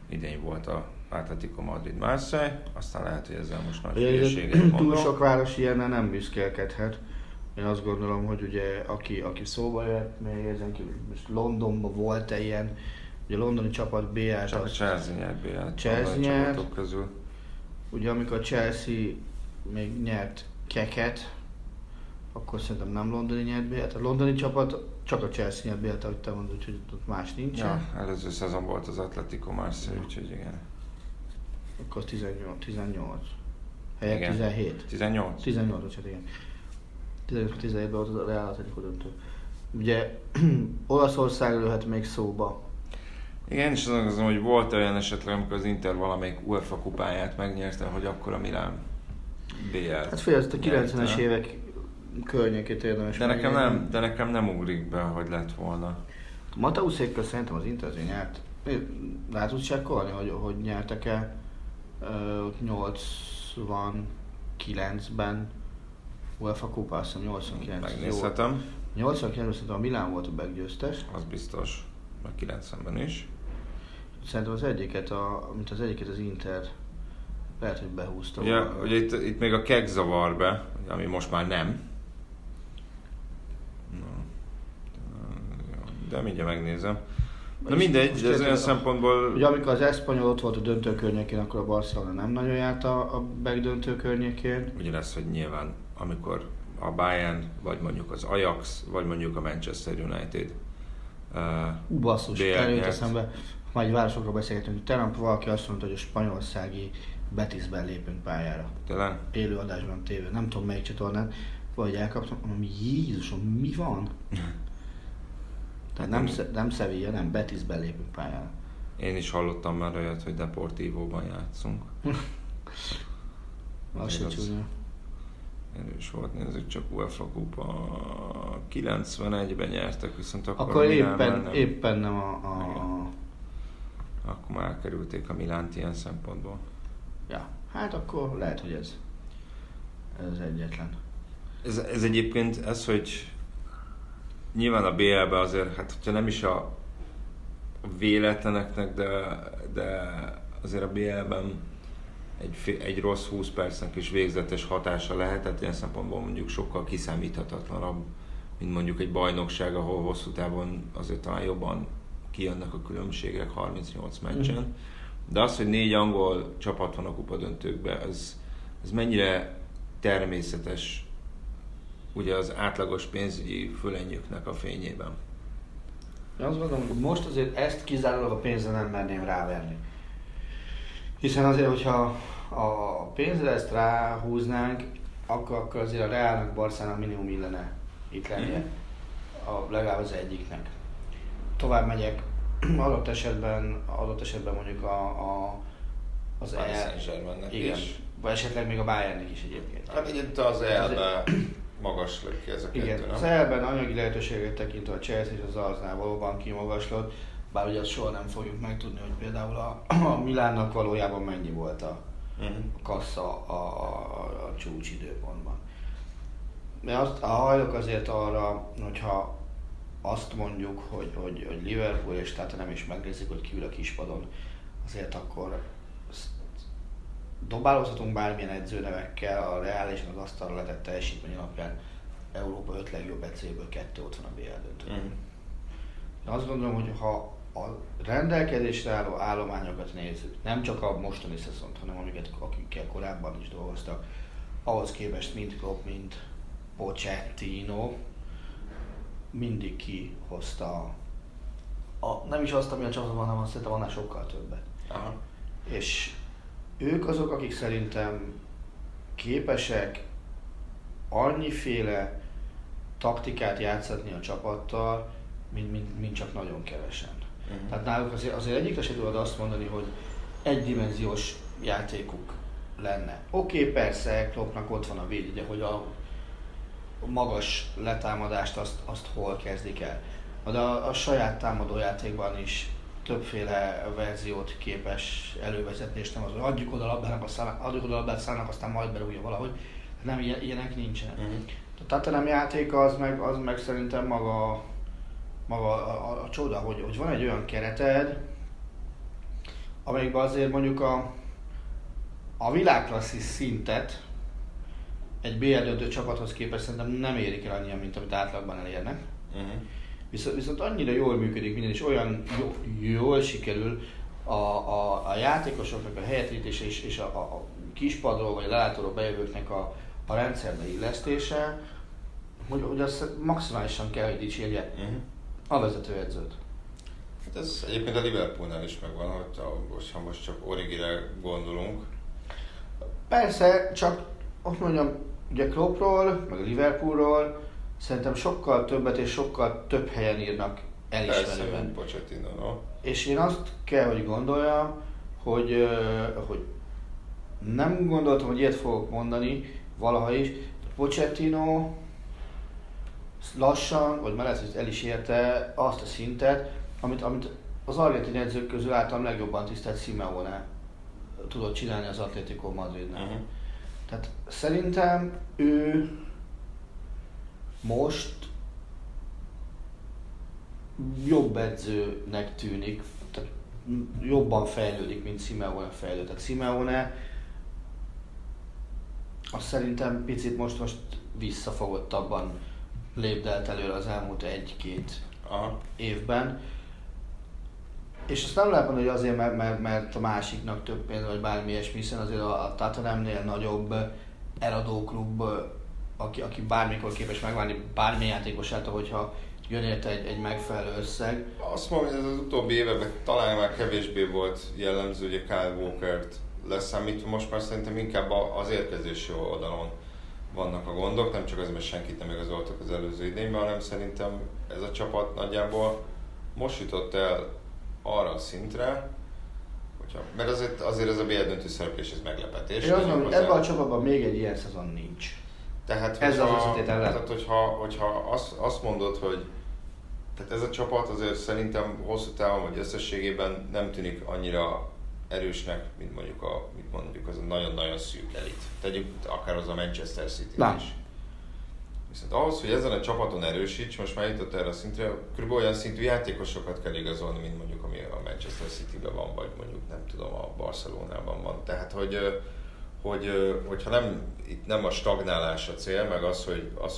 idény volt a Atletico Madrid Marseille, aztán lehet, hogy ezzel most nagy hülyeséget mondom. Túl sok város ilyennel nem büszkélkedhet. Én azt gondolom, hogy ugye aki szóba jött, még érzem ki, most Londonban volt-e ilyen, ugye a londoni csapat BL-t... Csak a Chelsea nyert BL-t, a csapatok közül. Ugye amikor Chelsea még nyert Keket, akkor szerintem nem londoni nyert BL-t. A londoni csapat csak a Chelsea nyert BL-t, ahogy te mondod, úgyhogy ott más nincsen. Ja, előző szezon volt az Atletico Marseille, úgyhogy igen. Akkor 18. Helyett igen. 17. 18, úgyhogy igen. 15-17-ben volt az a Real Atletico döntő. Ugye Olaszország előhet még szóba. Igen, és azon gondolom, hogy volt olyan esetleg, amikor az Inter valamelyik UEFA kupáját megnyerte, hogy akkor a Milán BL. Hát figyelj, ezt a 90-es évek környékét érdemes. De nekem nem ugrik be, hogy lett volna. Mateuszékkal szerintem az Inter azért nyert. Rá tudsz csekkolni, hogy nyertek-e 89-ben UEFA kupa, azt hiszem 89. Megnézhetem. 89-ben szerintem a Milán volt a meggyőztes. Az biztos, meg 90-ben is. Szerintem az egyiket az Inter lehet, hogy behúzta. Ja, ugye itt még a Kek zavar be, ami most már nem. De mindjárt megnézem. Na mindegy, de ez olyan szempontból... Ugye amikor az Espanyol ott volt a döntő környékén, akkor a Barcelona nem nagyon járt a megdöntő környékén. Ugye lesz, hogy nyilván amikor a Bayern, vagy mondjuk az Ajax, vagy mondjuk a Manchester United basszus, előtt eszembe, ha egy városokról beszélgetünk, tegnap valaki azt mondta, hogy a spanyolországi Betisben lépünk pályára. Tényleg? Élő adásban tévé, nem tudom melyik csatornán, vagy elkaptam, mondom, Jézusom, mi van? Tehát nem Sevilla, nem Betisben lépünk pályára. Én is hallottam már olyat, hogy Deportívóban játszunk. Erős volt, nézzük csak UEFA kupa. 91-ben nyertek, viszont akkor éppen nem a... Akkor már elkerülték a Milánt ilyen szempontból. Ja, hát akkor lehet, hogy ez egyetlen. Ez egyébként, ez, hogy nyilván a BL-ben azért, hát hogyha nem is a véletleneknek, de azért a BL-ben egy rossz 20 percnek is végzetes hatása lehet, tehát ilyen szempontból mondjuk sokkal kiszámíthatatlanabb, mint mondjuk egy bajnokság, ahol hosszú távon azért talán jobban kijönnek a különbségek 38 meccsen. Mm-hmm. De az, hogy 4 angol csapat van a kupadöntőkben, ez mennyire természetes ugye az átlagos pénzügyi fölenyőknek a fényében. Én azt gondolom, hogy most azért ezt kizárólag a pénzre nem merném ráverni. Hiszen azért, hogyha a pénzre ezt ráhúznánk, akkor azért a Reálnak, Barszának minimum illene itt lennie. A legalább az egyiknek. Tovább megyek, adott esetben mondjuk az Saint-Germainnek is. Vagy esetleg még a Bayernnek is egyébként. Hát egyébként az EL-ben magaslott ki ez a kettő, igen, nem? Az EL-ben anyagi lehetőséget tekintve a Chelsea és az Arsenal valóban kimagaslott, bár ugye azt soha nem fogjuk megtudni, hogy például a Milánnak valójában mennyi volt a kassa a csúcsidőpontban. De azt hajlok azért arra, hogyha azt mondjuk, hogy Liverpool és tehát nem is megnézzük, hogy kiül a kispadon, azért akkor dobálózhatunk bármilyen edzőnevekkel, a Reál és az asztalra letett teljesítmény alapján Európa 5 legjobb edzőjéből 2 ott van a BL döntőben. Mm. Én azt gondolom, hogy ha a rendelkezésre álló állományokat nézzük, nem csak a mostani szezont, hanem amiket akikkel korábban is dolgoztak, ahhoz képest mind Klopp, mind Pochettino mindig kihozta nem is azt, ami a csapatban, hanem azt szerintem annál sokkal többet. Aha. És ők azok, akik szerintem képesek annyiféle taktikát játszatni a csapattal, mint csak nagyon kevesen. Uh-huh. Tehát náluk azért egyikre se tudod azt mondani, hogy egydimenziós játékuk lenne. Oké, persze, Kloppnak ott van a védje, hogy a magas letámadást azt hol kezdik el. De a saját támadójátékban is többféle verziót képes elővezetni, és nem az, hogy adjuk oda a labdát szállnak, aztán majd berúgja valahogy. Nem, ilyenek nincsen. Uh-huh. A Tottenham játéka az meg szerintem maga a csoda, hogy van egy olyan kereted, amelyikben azért mondjuk a világklasszis szintet egy BL döntő csapathoz képest szerintem nem érik el annyian, mint amit átlagban elérnek. Uh-huh. Viszont annyira jól működik minden, és olyan jól sikerül a játékosoknak a helyetrítése és a kispadról vagy lelátóról bejövőknek a rendszerbe illesztése, hogy azt maximálisan kell, hogy dicsérje a vezetőedzőt. Hát ez egyébként a Liverpoolnál is megvan, hogyha most csak Origire gondolunk. Persze, csak azt mondjam, ugye Kloppról, meg Liverpoolról szerintem sokkal többet és sokkal több helyen írnak elismerően. És én azt kell, hogy gondoljam, hogy nem gondoltam, hogy ilyet fogok mondani valaha is. Pochettino lassan, vagy már lehet, hogy el is érte azt a szintet, amit az argentin edzők közül általam legjobban tisztelt Simeone tudott csinálni az Atlético Madridnál. Uh-huh. Tehát szerintem ő most jobb edzőnek tűnik, tehát jobban fejlődik, mint Simeone fejlődött. Tehát Simeone azt szerintem picit most visszafogottabban lépdelt előre az elmúlt 1-2 évben. És azt nem lehet mondani, hogy azért, mert a másiknak több pénz, vagy bármi ilyesmi, hiszen azért a Tottenhamnél nagyobb eladóklub, aki bármikor képes megválni bármilyen játékosát, hogyha jön érte egy megfelelő összeg. Azt mondom, hogy ez az utóbbi években talán már kevésbé volt jellemző, ugye Kyle Walkert leszámítva, most már szerintem inkább az érkezési oldalon vannak a gondok, nem csak azért, mert senkit nem igazoltak az előző idényben, hanem szerintem ez a csapat nagyjából most jutott el arra a szintre, hogyha, mert azért ez a BL döntő szereplés, ez meglepetés. Én azt mondom, hogy ebben a csapatban még egy ilyen szezon nincs. Tehát, ez az összetétel lehet. Tehát, hogyha azt mondod, hogy tehát ez a csapat azért szerintem hosszú távon vagy összességében nem tűnik annyira erősnek, mint mondjuk az a nagyon-nagyon szűk elit. Tegyük akár az a Manchester City-t is. Viszont ahhoz, hogy ezen a csapaton erősíts, most már jutott erre a szintre, kb. Olyan szintű játékosokat kell igazolni, mint mondjuk ami a Manchester City-ben van, vagy mondjuk nem tudom, a Barcelonában van. Tehát, hogyha itt nem a stagnálás a cél, meg az,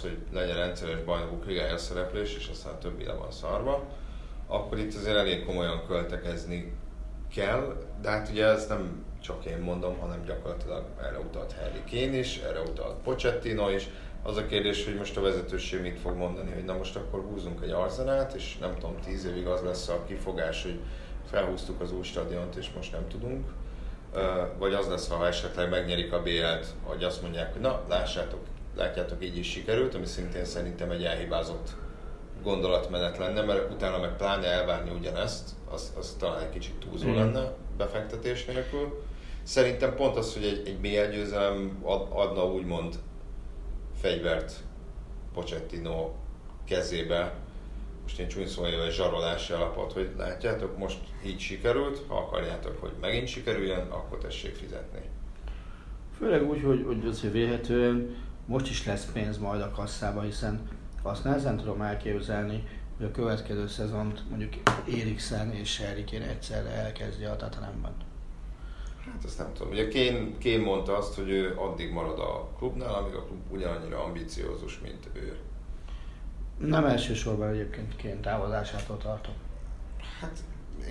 hogy legyen rendszeres bajnokok ligája szereplés, és aztán többi le van szarva, akkor itt azért elég komolyan költekezni kell, de hát ugye ezt nem csak én mondom, hanem gyakorlatilag erre utalt Harry Kane is, erre utalt Pochettino is. Az a kérdés, hogy most a vezetőség mit fog mondani, hogy na most akkor húzunk egy Arzenát, és nem tudom, 10 évig az lesz a kifogás, hogy felhúztuk az új stadiont, és most nem tudunk. Vagy az lesz, ha esetleg megnyerik a BL-t, hogy azt mondják, hogy na, látjátok, így is sikerült, ami szintén szerintem egy elhibázott gondolatmenet lenne, mert utána meg pláne elvárni ugyanezt, az talán egy kicsit túlzó lenne befektetés nélkül. Szerintem pont az, hogy egy BL győzelem adna úgymond fegyvert Pochettino kezébe, most én csúny szóval jövő zsarolási alapot, hogy látjátok, most így sikerült, ha akarjátok, hogy megint sikerüljön, akkor tessék fizetni. Főleg úgy, hogy azért vélhetően most is lesz pénz majd a kasszában, hiszen azt nehezen tudom elképzelni, hogy a következő szezont mondjuk Eriksen és Harry Kane egyszerre elkezdi a Tottenhamben. Hát azt nem tudom. Ugye Kane mondta azt, hogy ő addig marad a klubnál, amíg a klub ugyanannyira ambiciózus, mint ő. Nem elsősorban egyébként Kane távozásától tartom. Hát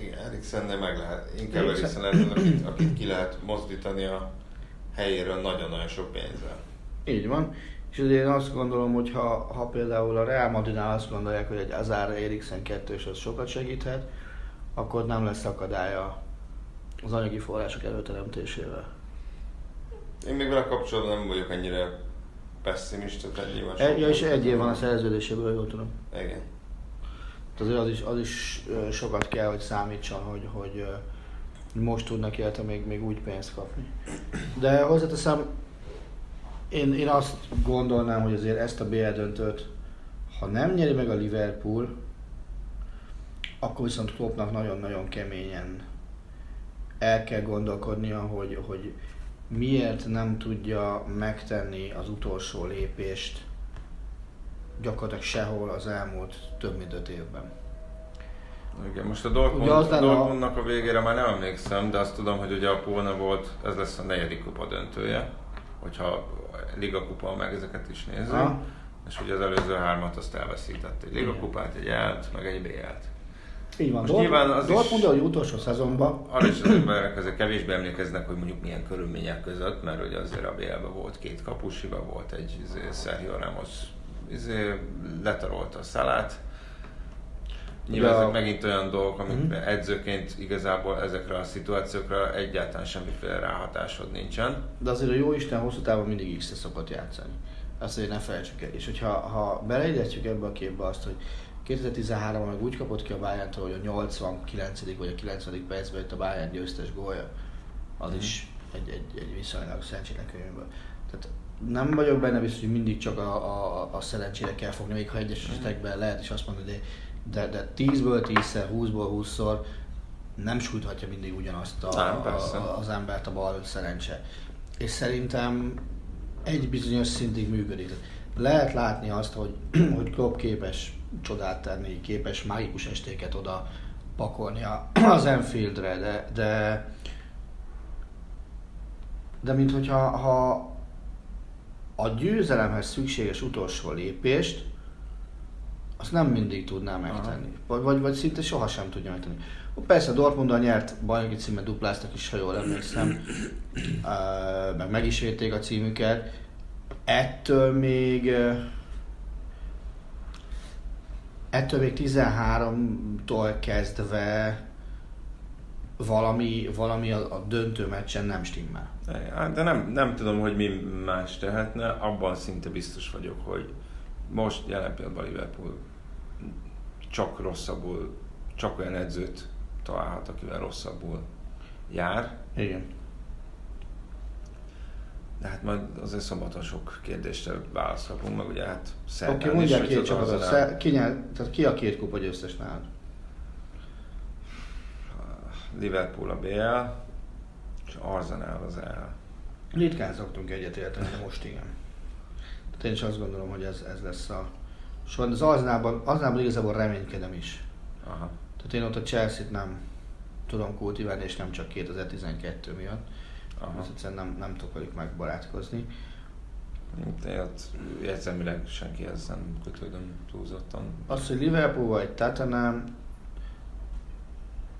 igen, Eriksennél meg lehet. Inkább Eriksen ezen, akit ki lehet mozdítani a helyéről nagyon-nagyon sok pénzzel. Így van. És én azt gondolom, hogy ha például a Real Madridnál azt gondolják, hogy egy Azar Eriksen 2-ös az sokat segíthet, akkor nem lesz akadálya az anyagi források előteremtésével. Én még vele kapcsolatban nem vagyok ennyire pessimista, tehát nyilván sokkal. És egy év van a szerződéséből, jól tudom. Igen. Tehát azért az is sokat kell, hogy számítson, hogy most tudnak érte még úgy pénzt kapni. De hozzáteszem, én azt gondolnám, hogy azért ezt a BL döntőt, ha nem nyeri meg a Liverpool, akkor viszont Kloppnak nagyon-nagyon keményen el kell gondolkodnia, hogy miért nem tudja megtenni az utolsó lépést gyakorlatilag sehol az elmúlt több mint 5 évben. Igen, most a Dortmundnak a végére már nem emlékszem, de azt tudom, hogy ugye a Póna volt, ez lesz a 4. kupa döntője, hogyha a Liga kupa meg ezeket is nézzük, és ugye az előző 3-at azt elveszített, egy Liga kupát, egy EL-t, meg egy BL-t. Így van, Dortmund, hogy utolsó szezonban. Arra is az emberek azért kevésbé emlékeznek, hogy mondjuk milyen körülmények között, mert ugye azért a BL-ben volt 2 kapusiba, volt egy Sergio Ramos letarolta a Szalát. Nyilván ezek megint olyan dolgok, amikben edzőként igazából ezekre a szituációkra egyáltalán semmiféle ráhatásod nincsen. De azért a jó Isten hosszú távon mindig X-re szokott játszani. Azt azért ne felejtsük el. És hogyha beleegyetjük ebbe a képbe azt, hogy 2013-ban meg úgy kapott ki a Bayerntől, hogy a 89. vagy a 90. percben jött a Bayern győztes gólja, az is egy viszonylag szerencsére könyvből. Tehát nem vagyok benne biztos, hogy mindig csak a szerencsére kell fogni, még ha egyes esetekben lehet is azt mondani, de 10-ből 10-szer, 20-ból 20-szor nem sújthatja mindig ugyanazt az embert a bal szerencse. És szerintem egy bizonyos szintig működik. Lehet látni azt, hogy Klopp képes csodát tenni, képes mágikus estéket oda pakolni az Anfieldre, de mint hogyha a győzelemhez szükséges utolsó lépést azt nem mindig tudná megtenni, vagy szinte sohasem tudja megtenni. Persze Dortmunddal nyert bajnoki címet, dupláztak is, ha jól emlékszem, meg is érték a címüket. Ettől még 13-tól kezdve valami a döntő meccsen nem stimmel. De nem tudom, hogy mi más tehetne, abban szinte biztos vagyok, hogy most jelen pillanatban Liverpool csak rosszabbul, csak olyan edzőt találhat, akivel rosszabbul jár. Igen. De hát majd azért szombaton sok kérdésre válaszolunk, meg ugye hát szerdán okay, is. Oké, mondják két csapatot, tehát ki a két kupa győztes nálad? Liverpool a BL, és Arsenal az EL. Ritkán szoktunk egyetérteni, de most igen. Tehát én is azt gondolom, hogy ez lesz a... Soha az Arsenalban igazából reménykedem is. Aha. Tehát én ott a Chelsea-t nem tudom kultiválni, és nem csak 2012 miatt. Aha. Egyszerűen nem tudok velük megbarátkozni. Tehát érzelmileg senkihez nem kötődöm túlzottan. Az, hogy Liverpool vagy Tottenham,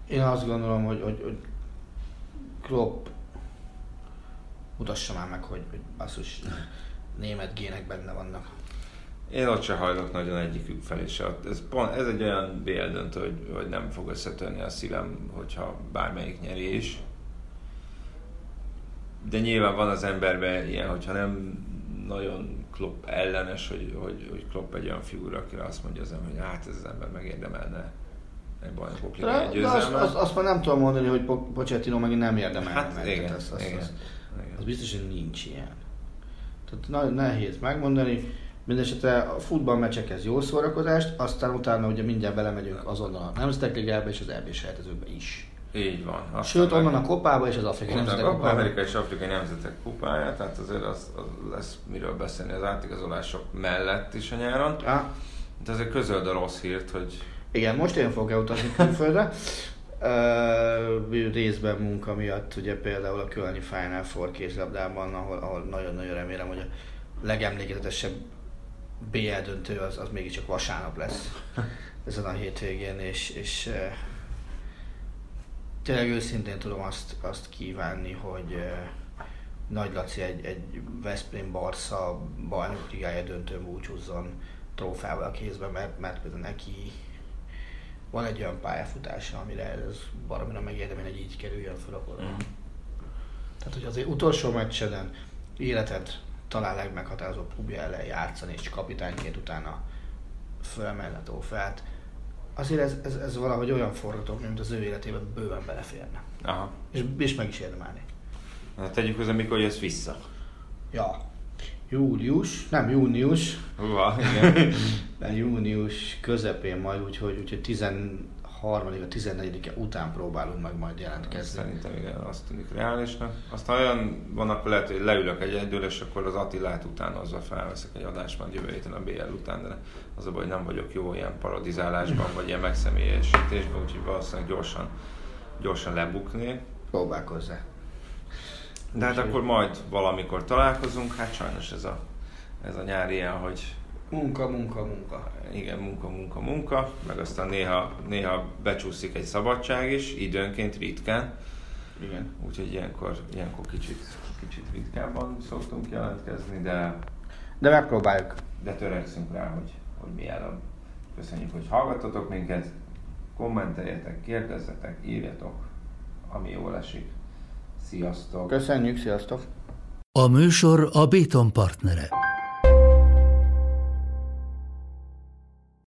én azt gondolom, hogy Klopp mutassa már meg, hogy basszus német gének benne vannak. Én ott se hajlok nagyon egyikük felé se. Ez egy olyan BL döntő, hogy nem fog összetörni a szívem, hogyha bármelyik nyeri is. De nyilván van az emberben ilyen, hogyha nem nagyon Klopp ellenes, hogy Klopp egy olyan figura, akire azt mondja az ember, hogy hát ez az ember megérdemelne egy bajnokok ligája győzelmet. Azt már nem tudom mondani, hogy Pochettino megint nem érdemelne. Hát igen, az biztos, hogy nincs ilyen. Tehát nagyon nehéz megmondani. Mindenesetre a futballmecsekhez jó szórakozást, aztán utána ugye mindjárt belemegyünk azonnal a Nemzetek Ligába és az EB selejtezőkbe is. Így van. Sőt, onnan a kopába és az Afrikai Nemzetek Kupába. Amerikai és Afrikai Nemzetek Kupája, tehát azért az lesz miről beszélni az átigazolások mellett is a nyáron. Ja. De azért közöld a rossz hírt, hogy... Igen, most én fogok utazni külföldre. Részben munka miatt, ugye például a kölni Final Four kézlabdában, ahol nagyon-nagyon remélem, hogy a legemlékezetesebb BL döntő az mégiscsak vasárnap lesz ezen a hétvégén, és tényleg őszintén tudom azt kívánni, hogy Nagy Laci egy Veszprém-Barca bajnok ligája döntőn búcsúzzon trófával a kézben, mert például neki van egy olyan pályafutása, amire ez baromira megérdemel, hogy így kerüljön fel a koron. Tehát, hogy azért utolsó meccseden életed talán legmeghatározó klubja ellen játszani, és kapitányként utána fölmenni a trófeát. Azért ez valahogy olyan forgatók, mint az ő életében bőven beleférne. Aha. És meg is érdemelni. Na, tegyük hozzá, mikor jössz vissza. Ja. Június. Húha, igen. De június közepén majd, úgyhogy 13-14-e után próbálunk meg majd jelentkezni. Szerintem igen, azt tűnik reálisnak. Aztán olyan van, akkor lehet, hogy leülök egyedül, és akkor az Attilát utánozva felveszek egy adást, majd jövő héten a BL után, de az a baj, hogy nem vagyok jó ilyen parodizálásban, vagy ilyen megszemélyesítésben, úgyhogy valószínűleg gyorsan lebukni. Próbálkozzá. De hát akkor majd valamikor találkozunk, hát sajnos ez a nyár ilyen, hogy... Munka. Igen, munka, meg aztán néha becsúszik egy szabadság is, időnként ritkán. Igen. Úgyhogy ilyenkor kicsit ritkábban szoktunk jelentkezni, de megpróbáljuk. De törekszünk rá, hogy mi áll. Köszönjük, hogy hallgattatok minket, kommenteljetek, kérdezzetek, írjatok, ami jól esik. Sziasztok! Köszönjük, sziasztok! A műsor a Béton partnere.